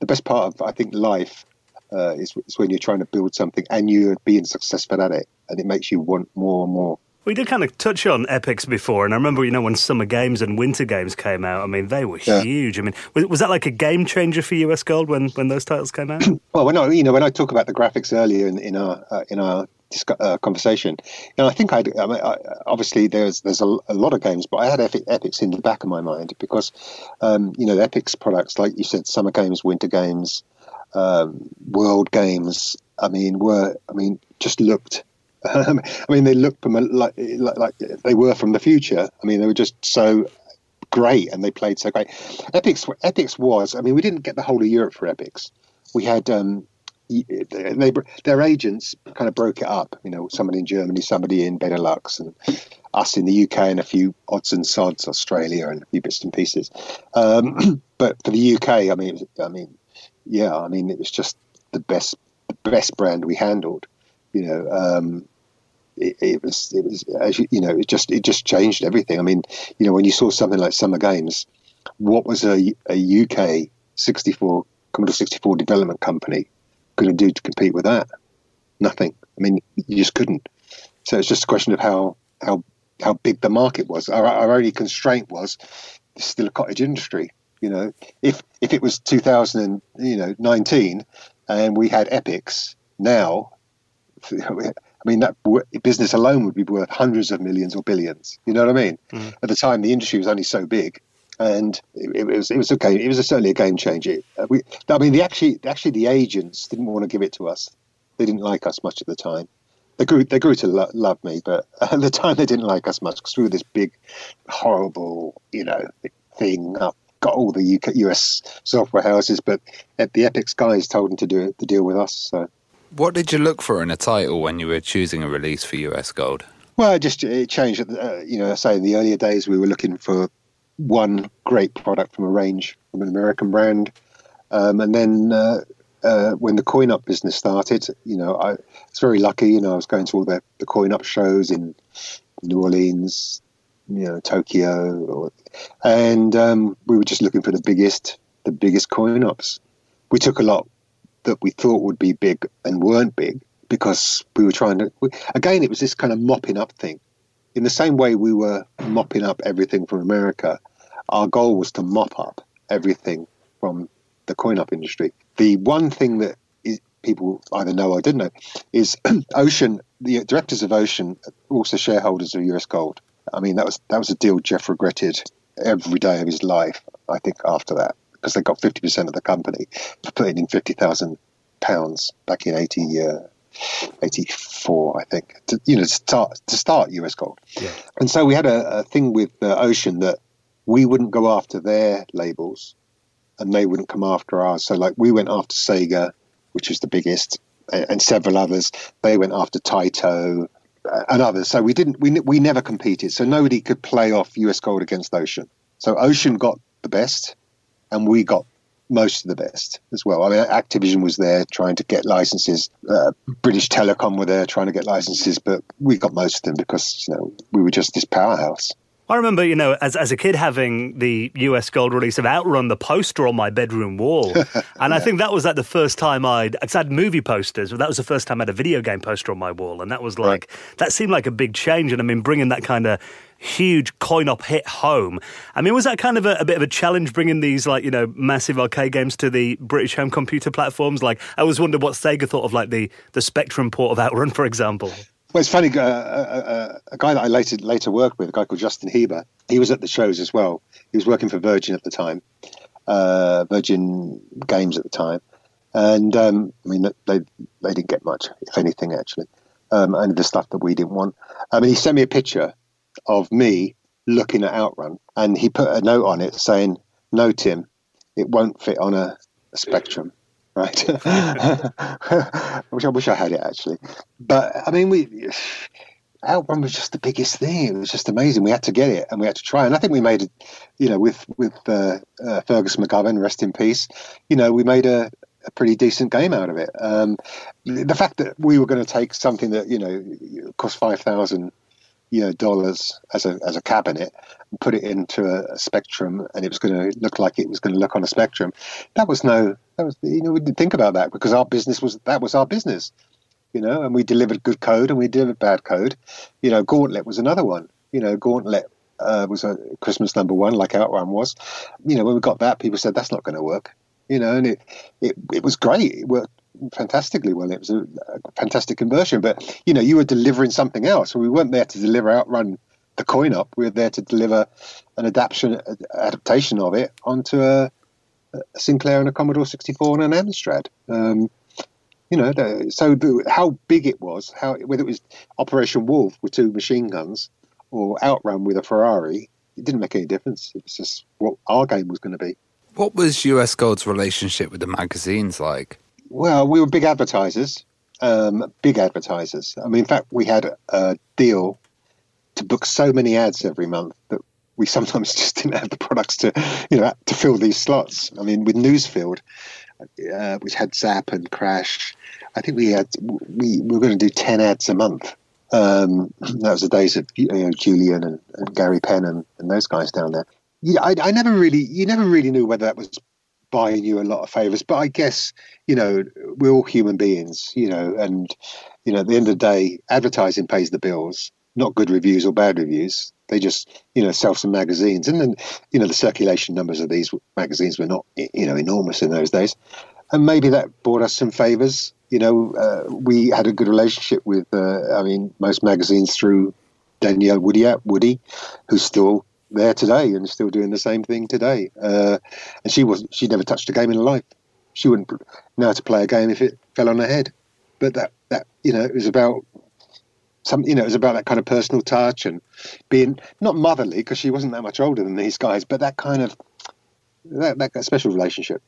the best part of, I think, life is when you're trying to build something and you're being successful at it, and it makes you want more and more. We did kind of touch on Epyx before, and I remember, you know, when Summer Games and Winter Games came out, I mean, they were huge. I mean, was that like a game changer for US Gold when those titles came out? Well, when I talk about the graphics earlier in our conversation, and I think I obviously there's a lot of games, but I had Epyx in the back of my mind because, you know, the Epyx products, like you said, Summer Games, Winter Games, World Games, just looked. They looked from like they were from the future. I mean, they were just so great, and they played so great. Epyx was. I mean, we didn't get the whole of Europe for Epyx. We had their agents kind of broke it up. You know, somebody in Germany, somebody in Benelux, and us in the UK, and a few odds and sods, Australia, and a few bits and pieces. But for the UK, it was just the best brand we handled. You know, it was, as you know, it just changed everything. I mean, you know, when you saw something like Summer Games, what was a UK Commodore 64 development company going to do to compete with that? Nothing. I mean, you just couldn't. So it's just a question of how big the market was. Our only constraint was it's still a cottage industry. You know, if it was 2019 and we had Epyx now, I mean, that business alone would be worth hundreds of millions or billions. You know what I mean? Mm. At the time, the industry was only so big, and it was okay. It was certainly a game changer. The agents didn't want to give it to us. They didn't like us much at the time. They grew to love me, but at the time they didn't like us much because we were this big, horrible, you know, thing up. Got all the US software houses, but the Epyx guys told them to do the deal with us. So. What did you look for in a title when you were choosing a release for US Gold? Well, it changed. You know, I say in the earlier days we were looking for one great product from a range from an American brand, and then when the coin-up business started, you know, I was very lucky. You know, I was going to all the coin-up shows in New Orleans, you know, Tokyo, and we were just looking for the biggest coin-ups. We took a lot that we thought would be big and weren't big because we were trying to, again, it was this kind of mopping up thing. In the same way we were mopping up everything from America, our goal was to mop up everything from the coin-up industry. The one thing that people either know or didn't know is Ocean, the directors of Ocean, also shareholders of US Gold. I mean, that was a deal Jeff regretted every day of his life, I think, after that, because they got 50% of the company for putting in 50,000 £100 back in 84, I think, to start US Gold. Yeah. And so we had a thing with Ocean that we wouldn't go after their labels and they wouldn't come after ours. So like we went after Sega, which was the biggest, and several others. They went after Taito and others. So we never competed. So nobody could play off US Gold against Ocean. So Ocean got the best and we got most of the best as well. I mean, Activision was there trying to get licenses. British Telecom were there trying to get licenses, but we got most of them because, you know, we were just this powerhouse. I remember, you know, as a kid having the US Gold release of Outrun, the poster on my bedroom wall. And yeah. I think that was like the first time because I had movie posters, but that was the first time I had a video game poster on my wall. And that was like, That seemed like a big change. And I mean, bringing that kind of huge coin-op hit home. I mean, was that kind of a bit of a challenge bringing these, like, you know, massive arcade games to the British home computer platforms? Like, I always wondered what Sega thought of, like, the Spectrum port of Outrun, for example. Well, it's funny, a guy that I later worked with, a guy called Justin Heber, he was at the shows as well. He was working for Virgin at the time, Virgin Games at the time. And, I mean, they didn't get much, if anything, actually, and the stuff that we didn't want. I mean, he sent me a picture of me looking at Outrun, and he put a note on it saying, "No, Tim, it won't fit on a Spectrum." Right. I wish I had it, actually. But I mean, Outrun was just the biggest thing. It was just amazing. We had to get it and we had to try. And I think we made it, you know, with Fergus McGovern, rest in peace, you know, we made a pretty decent game out of it. The fact that we were going to take something that, you know, cost $5,000, you know, dollars as a cabinet and put it into a Spectrum, and it was going to look like it was going to look on a Spectrum. We didn't think about that because that was our business, you know, and we delivered good code and we delivered bad code. You know, Gauntlet was another one. You know, Gauntlet was a Christmas #1, like Outrun was. You know, when we got that, people said, that's not going to work, you know, and it was great. It worked fantastically well. It was a fantastic conversion, but, you know, you were delivering something else. We weren't there to deliver Outrun the coin up. We were there to deliver an adaptation of it onto a Sinclair and a Commodore 64 and an Amstrad. You know, how big it was, whether it was Operation Wolf with two machine guns or Outrun with a Ferrari, it didn't make any difference. It was just what our game was going to be. What was US Gold's relationship with the magazines like? Well, we were big advertisers, I mean, in fact, we had a deal to book so many ads every month that we sometimes just didn't have the products to fill these slots. I mean, with Newsfield, which had Zap and Crash, I think we were going to do 10 ads a month. That was the days of, you know, Julian and Gary Penn and those guys down there. Yeah, I never really knew whether that was buying you a lot of favors, but I guess, you know, we're all human beings, you know, and, you know, at the end of the day, advertising pays the bills, not good reviews or bad reviews. They just, you know, sell some magazines, and then, you know, the circulation numbers of these magazines were not, you know, enormous in those days, and maybe that bought us some favors. You know, we had a good relationship with most magazines through Danielle Woody, who's still there today and still doing the same thing today, and she never touched a game in her life. She wouldn't know how to play a game if it fell on her head, but that you know, it was about some, you know, it was about that kind of personal touch and being not motherly, because she wasn't that much older than these guys, but that kind of that special relationship.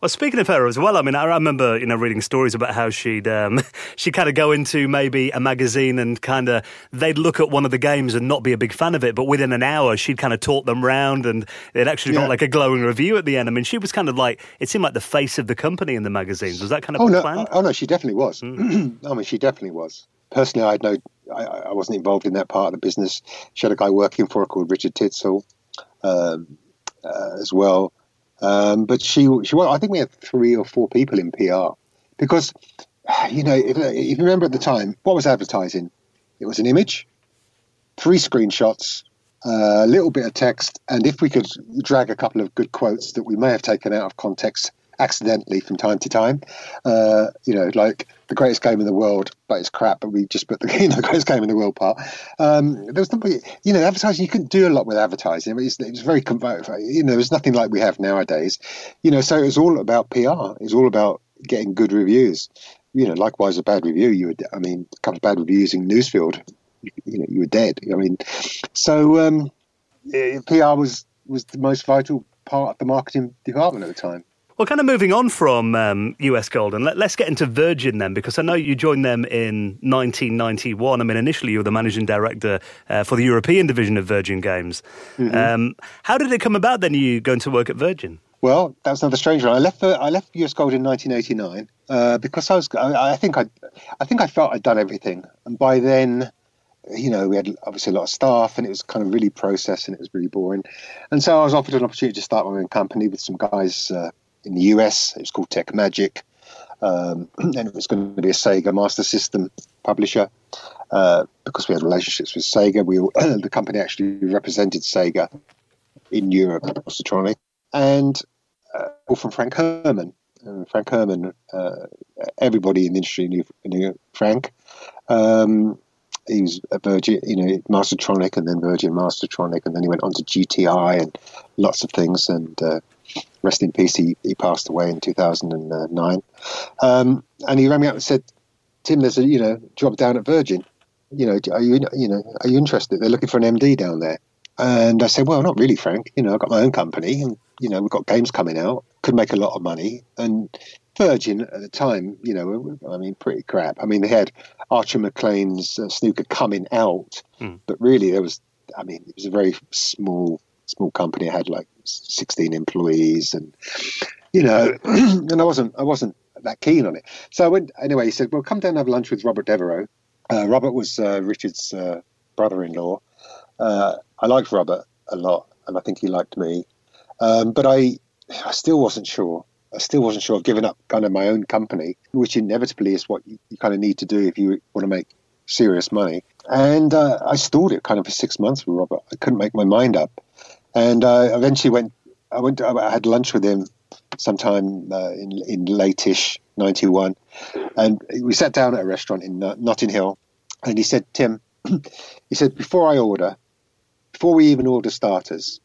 Well, speaking of her as well, I mean, I remember, you know, reading stories about how she'd kind of go into maybe a magazine and kind of they'd look at one of the games and not be a big fan of it, but within an hour she'd kind of talk them round and they'd actually got like a glowing review at the end. I mean, she was kind of like, it seemed like the face of the company in the magazines. Was that kind of planned? Oh no, she definitely was. I mean, she definitely was. Personally, I wasn't involved in that part of the business. She had a guy working for her called Richard Titzel as well. But she I think we had 3 or 4 people in PR because, you know, if you remember at the time, what was advertising? It was an image, 3 screenshots, a little bit of text, and if we could drag a couple of good quotes that we may have taken out of context accidentally from time to time, you know, like the greatest game in the world, but it's crap, but we just put the, you know, greatest game in the world part. There was nothing, you know, advertising, you couldn't do a lot with advertising. It was very, you know, there's nothing like we have nowadays, you know, so it was all about PR. It's all about, getting good reviews. You know, likewise, a bad review, you would, I mean, a couple of bad reviews in Newsfield, you know, you were dead. I mean, so PR was the most vital part of the marketing department at the time. Well, kind of moving on from US Gold, and let's get into Virgin then, because I know you joined them in 1991. I mean, initially you were the managing director for the European division of Virgin Games. Mm-hmm. How did it come about then, you going to work at Virgin? Well, that's another strange one. I left US Gold in 1989 because I think I felt I'd done everything, and by then, you know, we had obviously a lot of staff, and it was kind of really process, and it was really boring. And so I was offered an opportunity to start my own company with some guys. In the US, it was called Tech Magic, and it was going to be a Sega Master System publisher. Because we had relationships with Sega, the company actually represented Sega in Europe, Mastertronic, and all from Frank Herman. Frank Herman, everybody in the industry knew Frank. He was at Virgin, you know, Mastertronic, and then Virgin Mastertronic, and then he went on to GTI and lots of things. And rest in peace, he passed away in 2009. And he rang me up and said, "Tim, there's a job down at Virgin. Are you interested? They're looking for an MD down there." And I said, "Well, not really, Frank. You know, I've got my own company, and we've got games coming out. Could make a lot of money." And Virgin at the time, pretty crap. I mean, they had Archer McLean's snooker coming out, but really it was a very small company. I had like 16 employees, and and I wasn't that keen on it. So I went anyway. He said, "Well, come down and have lunch with Robert Devereaux." Robert was Richard's brother-in-law. I liked Robert a lot, and I think he liked me, but I still wasn't sure. I still wasn't sure. I've given up kind of my own company, which inevitably is what you kind of need to do if you want to make serious money. And I stalled it kind of for 6 months with Robert. I couldn't make my mind up. And eventually I had lunch with him sometime in late-ish 91. And we sat down at a restaurant in Notting Hill. And he said, "Tim," he said, before we even order starters,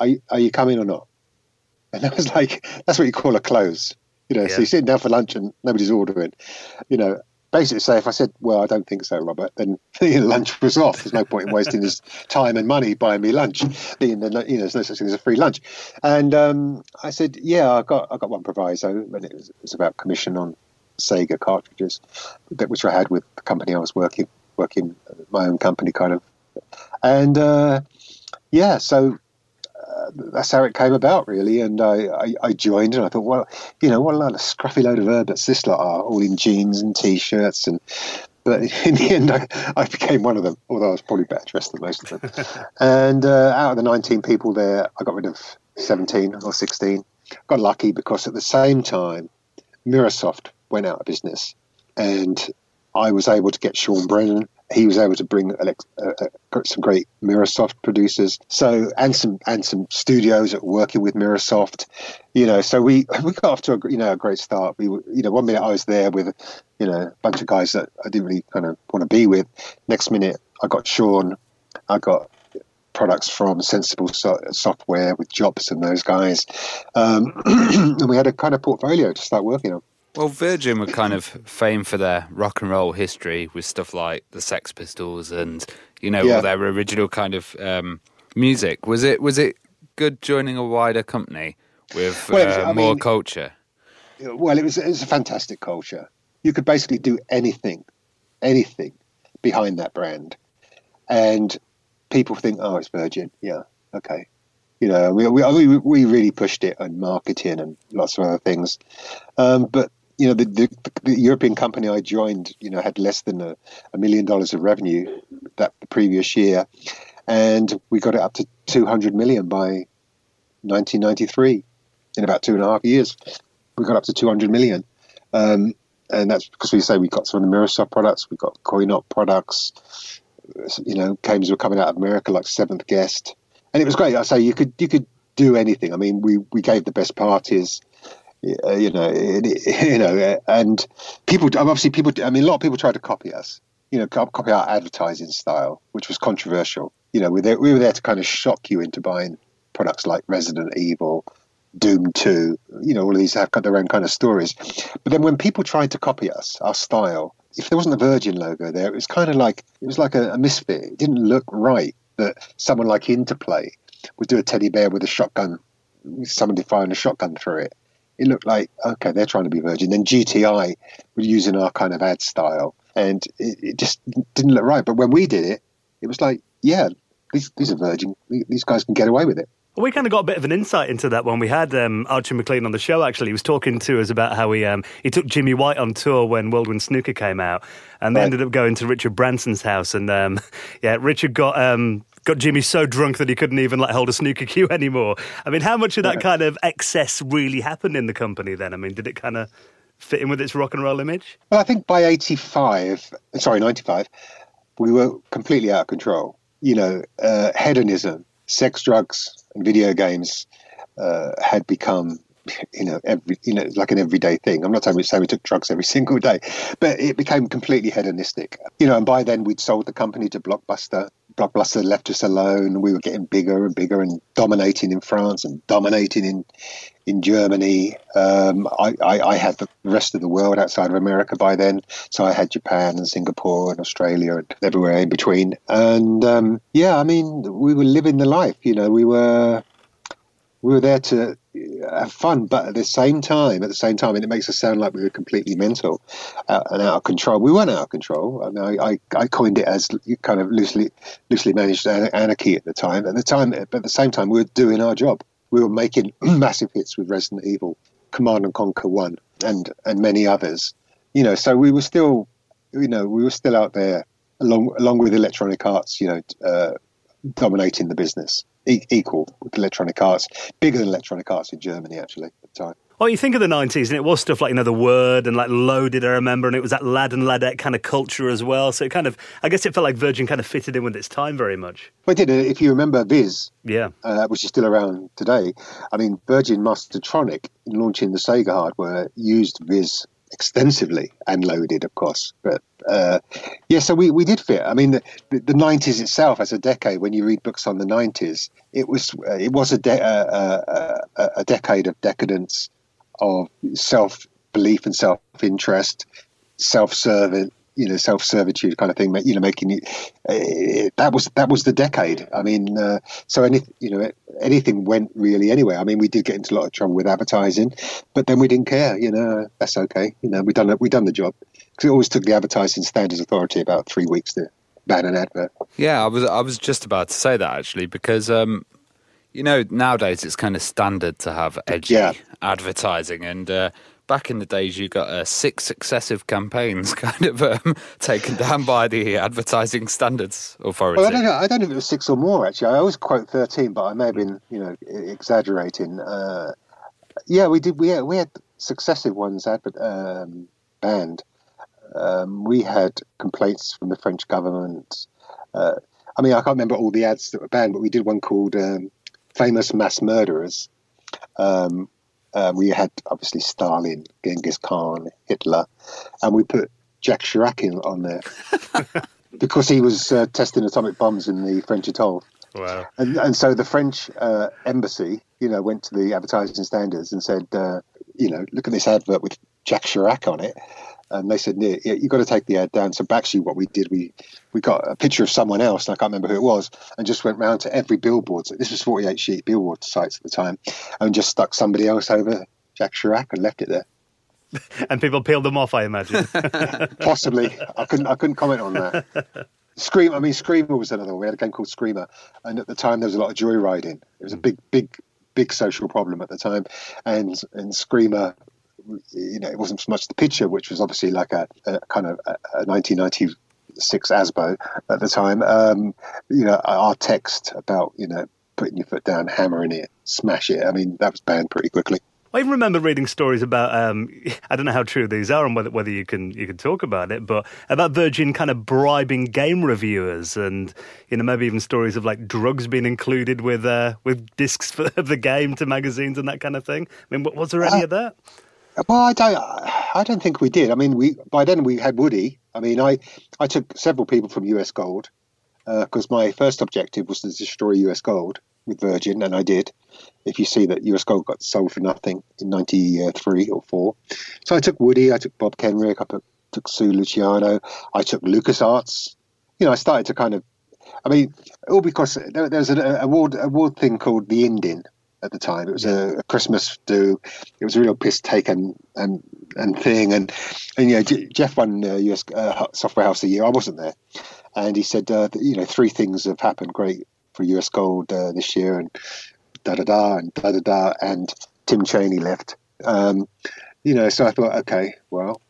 are you coming or not?" And I was like, that's what you call a close. Yeah. So you're sitting down for lunch and nobody's ordering. Basically say, if I said, "Well, I don't think so, Robert," then lunch was off. There's no point in wasting his time and money buying me lunch. There's no such thing as a free lunch. And I said, "Yeah, I got one proviso," and it was about commission on Sega cartridges, which I had with the company I was working, my own company kind of. And so... that's how it came about, really. And I joined, and I thought, well, what a lot of scruffy load of hermits this lot are, all in jeans and T-shirts. But in the end, I became one of them, although I was probably better dressed than most of them. And out of the 19 people there, I got rid of 17 or 16. Got lucky because at the same time, Mirrorsoft went out of business, and I was able to get Shaun Brennan. He was able to bring some great Mirrorsoft producers, and some studios that were working with Mirrorsoft, So we got off to a great start. We were, 1 minute I was there with, a bunch of guys that I didn't really kind of want to be with. Next minute I got Shaun, I got products from Sensible Software with Jobs and those guys, and we had a kind of portfolio to start working on. Well, Virgin were kind of famed for their rock and roll history with stuff like the Sex Pistols and, all their original kind of music. Was it good joining a wider company with more culture? Well, it was a fantastic culture. You could basically do anything behind that brand. And people think, oh, it's Virgin. Yeah, okay. We really pushed it on marketing and lots of other things. But... the European company I joined, had less than $1 million of revenue that the previous year, and we got it up to 200 million by 1993. In about 2.5 years, we got up to 200 million, and that's because we got some of the Mirrorsoft products, we got Coinop products. Games were coming out of America like Seventh Guest, and it was great. I say you could do anything. I mean, we gave the best parties. And people, I mean, a lot of people tried to copy us, copy our advertising style, which was controversial. We were there to kind of shock you into buying products like Resident Evil, Doom 2, you know, all of these have got their own kind of stories. But then when people tried to copy us, our style, if there wasn't a Virgin logo there, it was kind of like, it was like a misfit. It didn't look right that someone like Interplay would do a teddy bear with a shotgun, somebody firing a shotgun through it. It looked like, okay, they're trying to be Virgin. Then GTI were using our kind of ad style, and it just didn't look right. But when we did it, it was like, yeah, these are Virgin. These guys can get away with it. We kind of got a bit of an insight into that when we had Archie McLean on the show, actually. He was talking to us about how he took Jimmy White on tour when Worldwind Snooker came out, and they ended up going to Richard Branson's house. And, Richard got Jimmy so drunk that he couldn't even hold a snooker cue anymore. I mean, how much of that kind of excess really happened in the company then? I mean, did it kind of fit in with its rock and roll image? Well, I think by 95, we were completely out of control. You know, hedonism, sex, drugs, and video games had become, like an everyday thing. I'm not saying we took drugs every single day, but it became completely hedonistic. You know, and by then we'd sold the company to Blockbuster. Blockbuster left us alone. We were getting bigger and bigger and dominating in France and dominating in Germany. I had the rest of the world outside of America by then. So I had Japan and Singapore and Australia and everywhere in between. And, we were living the life. You know, we were there to have fun. But at the same time, and it makes us sound like we were completely mental and out of control. We weren't out of control. I mean, I coined it as kind of loosely managed anarchy at the time. But at the same time, we were doing our job. We were making massive hits with Resident Evil, Command & Conquer 1, and many others. You know, so we were still, out there along with Electronic Arts, dominating the business, equal with Electronic Arts, bigger than Electronic Arts in Germany, actually, at the time. Well, you think of the 90s, and it was stuff like, The Word and, Loaded, I remember, and it was that lad and ladette kind of culture as well. So it kind of, I guess it felt like Virgin kind of fitted in with its time very much. Well, it did. If you remember Viz, which is still around today, I mean, Virgin Mastertronic, in launching the Sega hardware, used Viz extensively, and Loaded, of course. But so we did fit. I mean, the 90s itself as a decade, when you read books on the 90s, it was a decade of decadence, of self-belief and self-interest, self-serving, self-servitude kind of thing, making you, that was the decade. I mean, so anything went really anywhere. I mean, we did get into a lot of trouble with advertising, but then we didn't care, that's okay. We done the job, because it always took the Advertising Standards Authority about 3 weeks to ban an advert. Yeah, I was just about to say that, actually, because, nowadays it's kind of standard to have edgy advertising, and, back in the days, you got 6 successive campaigns kind of taken down by the Advertising Standards Authority. Well, I don't know if it was 6 or more, actually. I always quote 13, but I may have been, exaggerating. We did. We had successive ones banned. We had complaints from the French government. I can't remember all the ads that were banned, but we did one called Famous Mass Murderers. We had, obviously, Stalin, Genghis Khan, Hitler, and we put Jack Chirac on there because he was testing atomic bombs in the French Atoll. Wow. And so the French embassy, went to the Advertising Standards and said, look at this advert with Jack Chirac on it. And they said, yeah, you've got to take the ad down. So actually what we did, we got a picture of someone else, and I can't remember who it was, and just went round to every billboard. So this was 48-sheet billboard sites at the time, and just stuck somebody else over Jack Chirac and left it there. And people peeled them off, I imagine. Possibly. I couldn't comment on that. Screamer was another one. We had a game called Screamer, and at the time there was a lot of joyriding. It was a big social problem at the time, and Screamer... it wasn't so much the picture, which was obviously like a kind of a 1996 ASBO at the time. Our text about, putting your foot down, hammering it, smash it. I mean, that was banned pretty quickly. I even remember reading stories about, I don't know how true these are and whether you can talk about it, but about Virgin kind of bribing game reviewers, and, maybe even stories of drugs being included with discs of the game to magazines and that kind of thing. I mean, was there any of that? Well, I don't think we did. I mean, by then we had Woody. I mean, I took several people from US Gold because my first objective was to destroy US Gold. with Virgin, and I did. If you see that US Gold got sold for nothing in 93 or 4. So I took Woody, I took Bob Kenrick, I took Sue Luciano, I took LucasArts. You know, I started to kind of, I mean, all because there's an award thing called The Indian at the time. It was a Christmas do. It was a real piss take and thing. And you know, Jeff won US Software House of the Year. I wasn't there. And he said, you know, three things have happened great for US Gold this year, and da-da-da, and da-da-da, and Tim Chaney left. You know, so I thought, okay, well,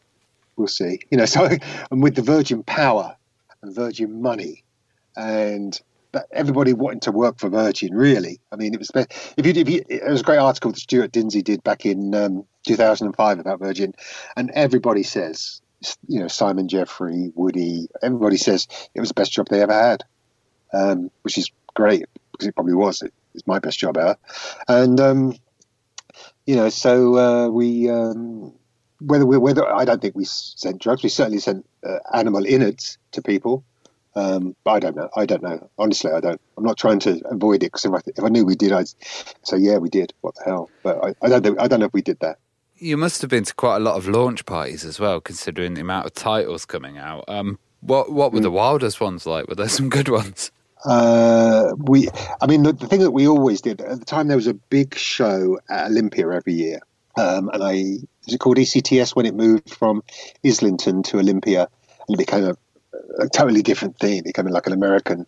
we'll see. You know, so and with the Virgin power and Virgin money and everybody wanting to work for Virgin, really. I mean, it was it was a great article that Stuart Dinsey did back in 2005 about Virgin, and everybody says, you know, Simon Jeffrey, Woody, everybody says it was the best job they ever had, which is great because it probably was. It's my best job ever. And, you know, so we, whether I don't think we sent drugs. We certainly sent animal innards to people. But I don't know. Honestly, I don't. I'm not trying to avoid it because if I knew we did, I'd say, yeah, we did. What the hell? But I don't know if we did that. You must have been to quite a lot of launch parties as well, considering the amount of titles coming out. What were the wildest ones like? Were there some good ones? The thing that we always did at the time, there was a big show at Olympia every year, and was it called ECTS when it moved from Islington to Olympia, and it became a totally different thing. It became like an American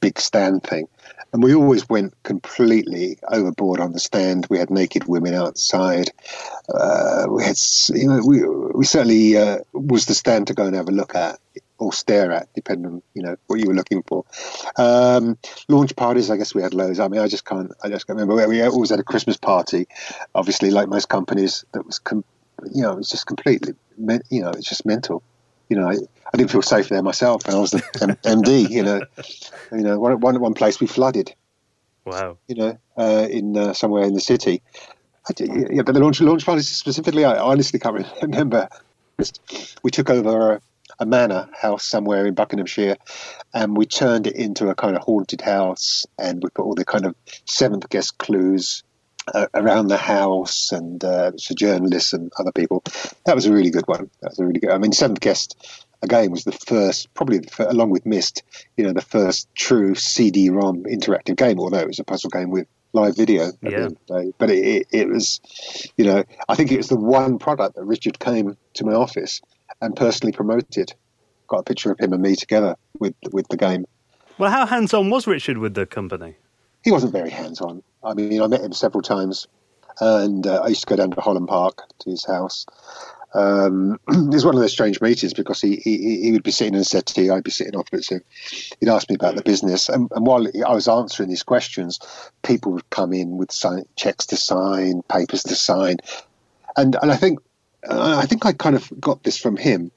big stand thing, and we always went completely overboard on the stand. We had naked women outside. We had, you know, we certainly was the stand to go and have a look at. Or stare at, depending on, you know, what you were looking for. Launch parties, I guess we had loads. I mean, I just can't remember. We always had a Christmas party, obviously, like most companies. That was, you know, it was just completely, you know, it's just mental. You know, I didn't feel safe there myself, and I was the MD. You know, one place we flooded. Wow. You know, in somewhere in the city. But the launch parties specifically, I honestly can't remember. We took over a manor house somewhere in Buckinghamshire, and we turned it into a kind of haunted house, and we put all the kind of seventh guest clues around the house, and for journalists and other people. That was a really good one. I mean, seventh guest again was the first, probably along with Myst, you know, the first true CD-ROM interactive game, although it was a puzzle game with live video at the end of the day. But it was, you know, I think it was the one product that Richard came to my office and personally promoted. Got a picture of him and me together with the game. Well, how hands-on was Richard with the company? He wasn't very hands-on. I mean, I met him several times, and I used to go down to Holland Park to his house. It was one of those strange meetings because he would be sitting in a settee, I'd be sitting opposite him. He'd ask me about the business, and while I was answering these questions, people would come in with checks to sign, papers to sign, and I think I kind of got this from him,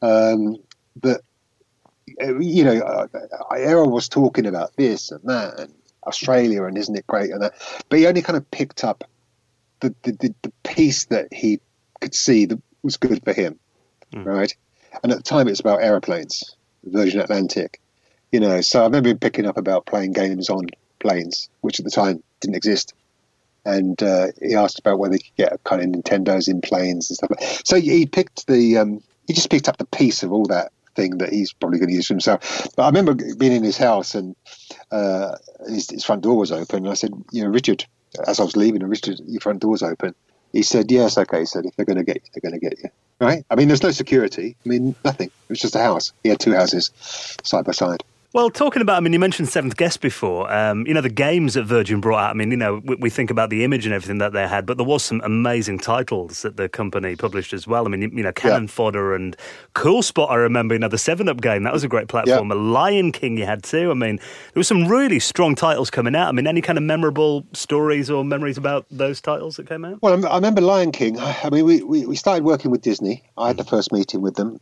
but, you know, Errol was talking about this and that and Australia and isn't it great and that, but he only kind of picked up the piece that he could see that was good for him, right? And at the time it was about aeroplanes, Virgin Atlantic, you know, so I remember picking up about playing games on planes, which at the time didn't exist. And he asked about whether he could get kind of Nintendos in planes and stuff like that. So he just picked up the piece of all that thing that he's probably going to use for himself. But I remember being in his house, and his front door was open. And I said, you know, Richard, as I was leaving, Richard, your front door's open. He said, yes, okay. He said, if they're going to get you, they're going to get you. Right? I mean, there's no security. I mean, nothing. It was just a house. He had two houses side by side. Well, talking about, I mean, you mentioned Seventh Guest before. You know, the games that Virgin brought out, I mean, you know, we think about the image and everything that they had, but there was some amazing titles that the company published as well. I mean, you know, Cannon Fodder and Cool Spot, I remember, you know, the 7-Up game, that was a great platform. The Lion King you had too. I mean, there were some really strong titles coming out. I mean, any kind of memorable stories or memories about those titles that came out? Well, I remember Lion King. I mean, we started working with Disney. I had the first meeting with them.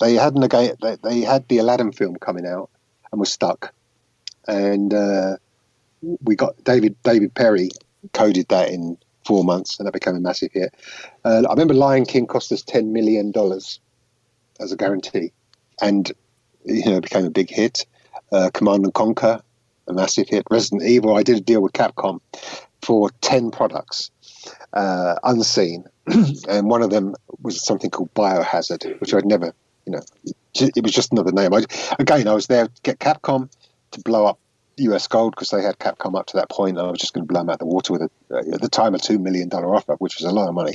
They had the Aladdin film coming out and was stuck, and we got David Perry coded that in 4 months, and that became a massive hit. I remember Lion King cost us $10 million as a guarantee, and you know, it became a big hit. Command and Conquer a massive hit. Resident Evil, I did a deal with Capcom for 10 products, unseen, and one of them was something called Biohazard, which I'd never, it was just another name. I was there to get Capcom to blow up US Gold, because they had Capcom up to that point, and I was just going to blow them out of the water with, at the time, a $2 million offer, which was a lot of money.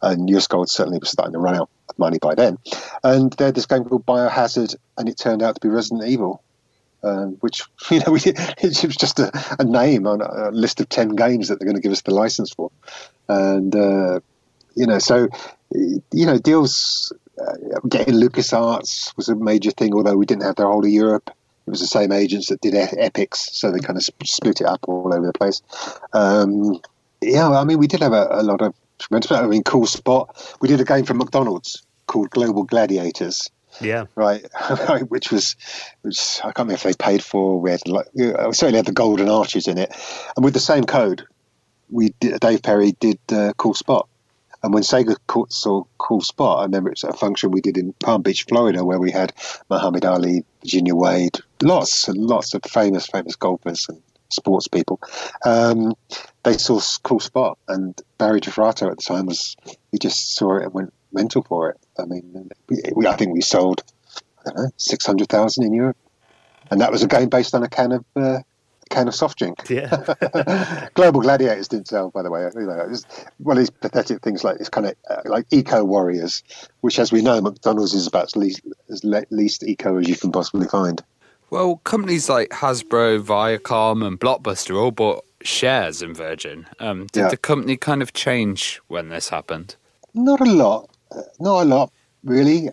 And US Gold certainly was starting to run out of money by then. And they had this game called Biohazard, and it turned out to be Resident Evil, which, it was just a name on a list of 10 games that they're going to give us the license for. And, deals, getting LucasArts was a major thing, although we didn't have their whole of Europe. It was the same agents that did Epyx, so they kind of split it up all over the place. We did have a lot of tremendous. Cool Spot. We did a game from McDonald's called Global Gladiators. Yeah, right. which I can't remember if they paid for. We had certainly had the Golden Arches in it, and with the same code, Dave Perry did Cool Spot. And when Sega saw Cool Spot, I remember it's a function we did in Palm Beach, Florida, where we had Muhammad Ali, Virginia Wade, lots and lots of famous golfers and sports people. They saw Cool Spot, and Barry Girato at the time he just saw it and went mental for it. I think we sold, 600,000 in Europe. And that was a game based on a can of soft drink. Yeah. Global Gladiators didn't sell, by the way. It was one of these pathetic things, like this kind of like eco warriors, which, as we know, McDonald's is about as least eco as you can possibly find. Well, companies like Hasbro, Viacom, and Blockbuster all bought shares in Virgin. Did the company kind of change when this happened? Not a lot, really.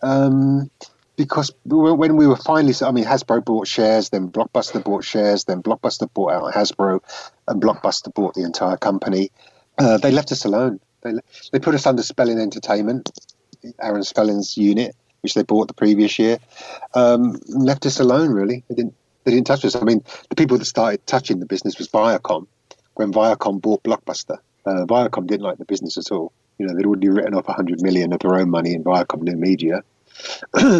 Because when we were finally, Hasbro bought shares, then Blockbuster bought shares, then Blockbuster bought out Hasbro, and Blockbuster bought the entire company. They left us alone. They put us under Spelling Entertainment, Aaron Spelling's unit, which they bought the previous year. Left us alone, really. They didn't touch us. The people that started touching the business was Viacom, when Viacom bought Blockbuster. Viacom didn't like the business at all. They'd already written off 100 million of their own money in Viacom New Media.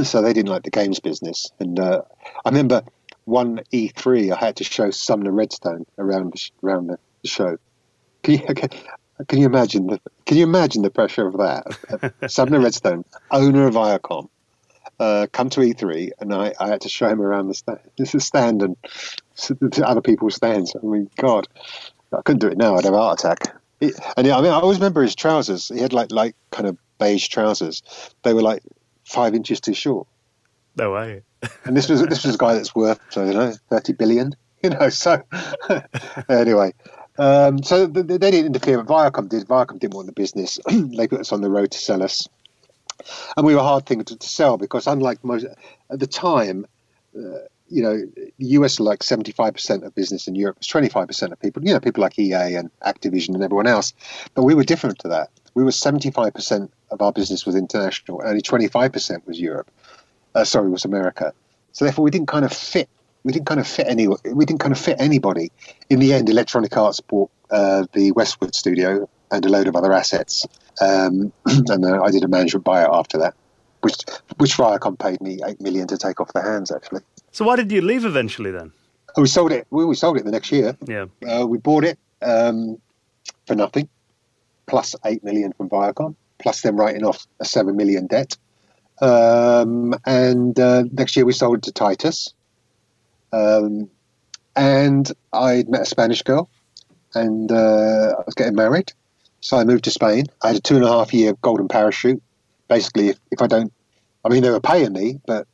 So they didn't like the games business, and I remember one E3 I had to show Sumner Redstone around the show. Can you imagine the pressure of that? Sumner Redstone, owner of Viacom, come to E3, and I had to show him around the stand and to other people's stands. God, I couldn't do it now. I'd have a heart attack. I always remember his trousers. He had like kind of beige trousers. They were like 5 inches too short. No way. And this was a guy that's worth, $30 billion. So anyway, so they didn't interfere, but Viacom did. Viacom didn't want the business. They put us on the road to sell us, and we were a hard thing to sell, because unlike most at the time, the US like 75% of business, in Europe was 25% of people. People like EA and Activision and everyone else, but we were different to that. We were 75% of our business was international. Only 25% was Europe. Was America. So therefore, we didn't kind of fit anybody. In the end, Electronic Arts bought the Westwood studio and a load of other assets. And I did a management buyout after that, which Viacom paid me $8 million to take off the hands, actually. So why did you leave eventually then? We sold it. We sold it the next year. Yeah. We bought it for nothing, plus $8 million from Viacom, plus them writing off a $7 million debt. Next year we sold it to Titus. And I'd met a Spanish girl, and I was getting married. So I moved to Spain. I had a 2.5-year golden parachute. Basically, if I don't, they were paying me, but,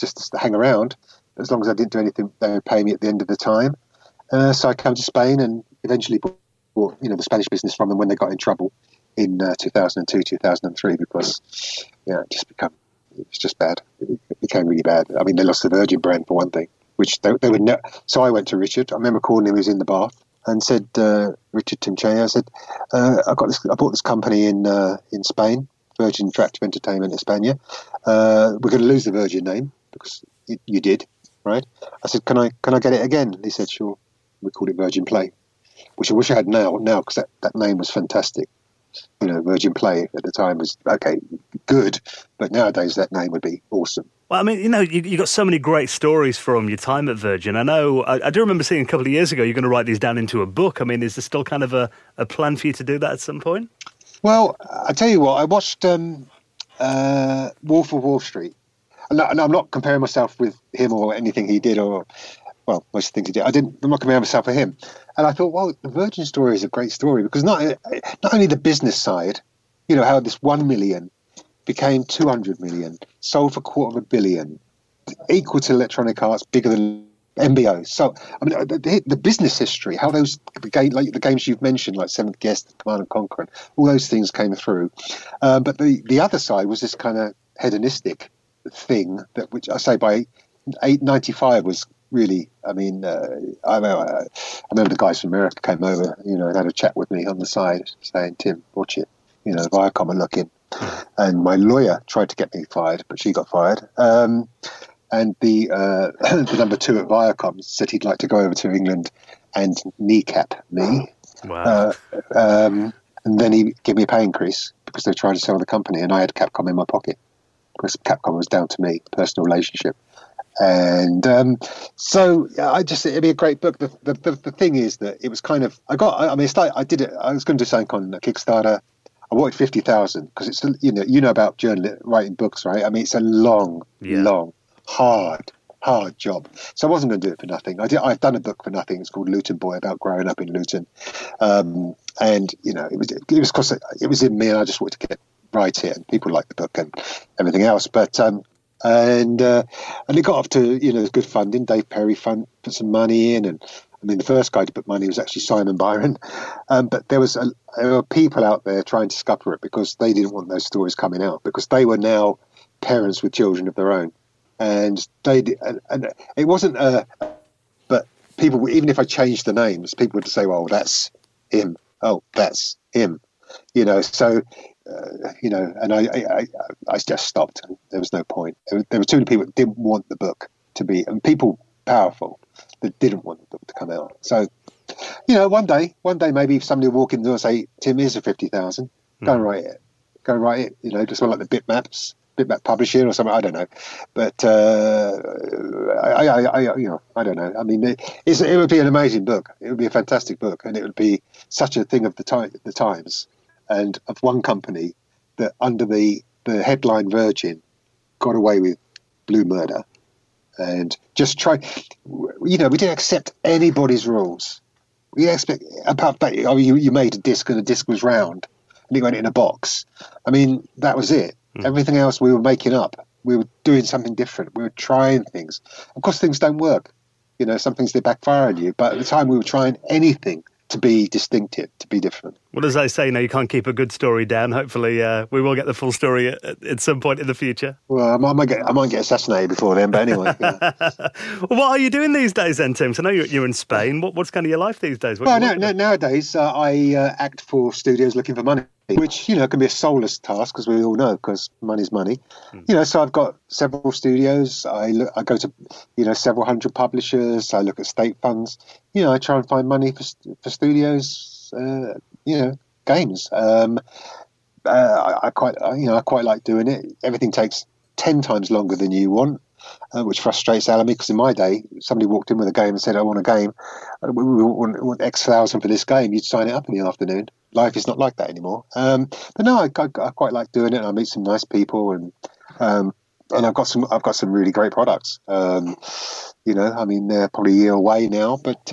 just to hang around. As long as I didn't do anything, they would pay me at the end of the time. So I came to Spain and eventually the Spanish business from them when they got in trouble in 2002, 2003, because it was just bad. It became really bad. They lost the Virgin brand for one thing, which they would know. So I went to Richard. I remember calling him. He was in the bath, and said, Richard, Tim Chaney, I said, I bought this company in Spain, Virgin Interactive Entertainment España. We're going to lose the Virgin name because you did, right? I said, can I get it again? He said, sure. We called it Virgin Play, which I wish I had now because that name was fantastic. you know, Virgin Play at the time was, okay, good, but nowadays that name would be awesome. Well, I mean, you know, you got so many great stories from your time at Virgin. I know, I do remember seeing a couple of years ago, you're going to write these down into a book. I mean, is there still kind of a plan for you to do that at some point? Well, I tell you what, I watched Wolf of Wall Street. And I'm not comparing myself with him or anything he did or, well, most things he did. I'm not comparing myself with him. And I thought, well, the Virgin story is a great story because not only the business side, you know, how this 1 million became 200 million, sold for $250 million, equal to Electronic Arts, bigger than MBO. So, I mean, the business history, how those, like the games you've mentioned, like Seventh Guest, Command and Conquer, all those things came through. But the other side was this kind of hedonistic thing that, which I say by 895 was really, I mean, I remember the guys from America came over, you know, and had a chat with me on the side saying, Tim, watch it, you know, Viacom are looking. And my lawyer tried to get me fired, but she got fired. And the number two at Viacom said he'd like to go over to England and kneecap me. Wow. And then he gave me a pay increase because they tried to sell the company, and I had Capcom in my pocket because Capcom was down to me, personal relationship. And so I just, it'd be a great book. The thing is that it was kind of, I was going to do something on Kickstarter. I wanted 50,000 because it's, you know about writing books, right? I mean, it's a long, hard job. So I wasn't going to do it for nothing. I've done a book for nothing. It's called Luton Boy, about growing up in Luton. And, you know, it was in me, and I just wanted to write it, and people liked the book and everything else. But, and it got off to, you know, good funding. Dave Perry put some money in, and I mean, the first guy to put money was actually Simon Byron, but there were people out there trying to scupper it because they didn't want those stories coming out because they were now parents with children of their own, and they did, and it wasn't. But people, even if I changed the names, people would say, "Well, that's him. Oh, that's him," you know. So, you know, and I just stopped. There was no point. There were too many people that didn't want the book to be, and people powerful that didn't want the book to come out. So, you know, one day maybe somebody will walk in the door and say, Tim, here's a 50,000. Go and write it. Go and write it, you know, just like the Bitmap Publishing or something, I don't know. But, you know, I don't know. I mean, it would be an amazing book. It would be a fantastic book, and it would be such a thing of the times, and of one company that under the headline Virgin got away with blue murder. And just try, you know, we didn't accept anybody's rules. We didn't expect, about that, I mean, you made a disc and the disc was round and it went in a box. I mean, that was it. Everything else we were making up. We were doing something different. We were trying things. Of course, things don't work. You know, some things they backfire on you. But at the time, we were trying anything to be distinctive, to be different. Well, as I say, no, you can't keep a good story down. Hopefully, we will get the full story at some point in the future. Well, I might get assassinated before then, but anyway. Yeah. Well, what are you doing these days then, Tim? So now you're in Spain. What's kind of your life these days? Nowadays I act for studios looking for money, which, you know, can be a soulless task, as we all know, because money's money. You know, so I've got several studios. I go to, you know, several hundred publishers. I look at state funds. You know, I try and find money for studios. You know, games. I quite like doing it. Everything takes 10 times longer than you want, which frustrates Alamy, because in my day, somebody walked in with a game and said, "I want a game. We want X thousand for this game." You'd sign it up in the afternoon. Life is not like that anymore. But no, I quite like doing it. I meet some nice people, and I've got some really great products. You know, I mean, they're probably a year away now, but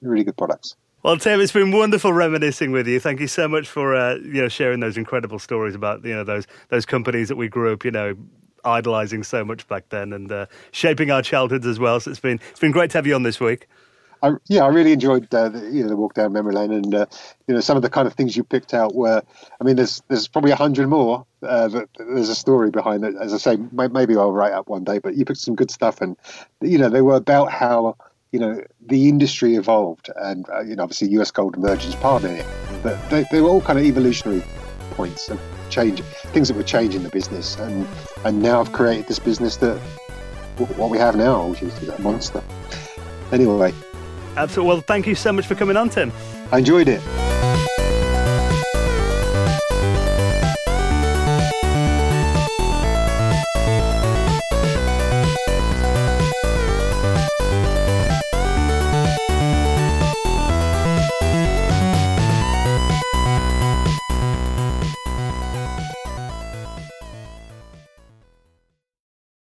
really good products. Well, Tim, it's been wonderful reminiscing with you. Thank you so much for you know, sharing those incredible stories about, you know, those companies that we grew up, you know, idolising so much back then, and shaping our childhoods as well. So it's been great to have you on this week. I really enjoyed the walk down memory lane, and you know, some of the kind of things you picked out were, I mean, there's probably 100 more, but there's a story behind it. As I say, maybe I'll write up one day. But you picked some good stuff, and you know, they were about how, you know, the industry evolved, and you know, obviously US Gold and Virgin's part in it, but they were all kind of evolutionary points of change, things that were changing the business, and now I've created this business that what we have now, which is a monster. Anyway, absolutely. Well, thank you so much for coming on, Tim. I enjoyed it.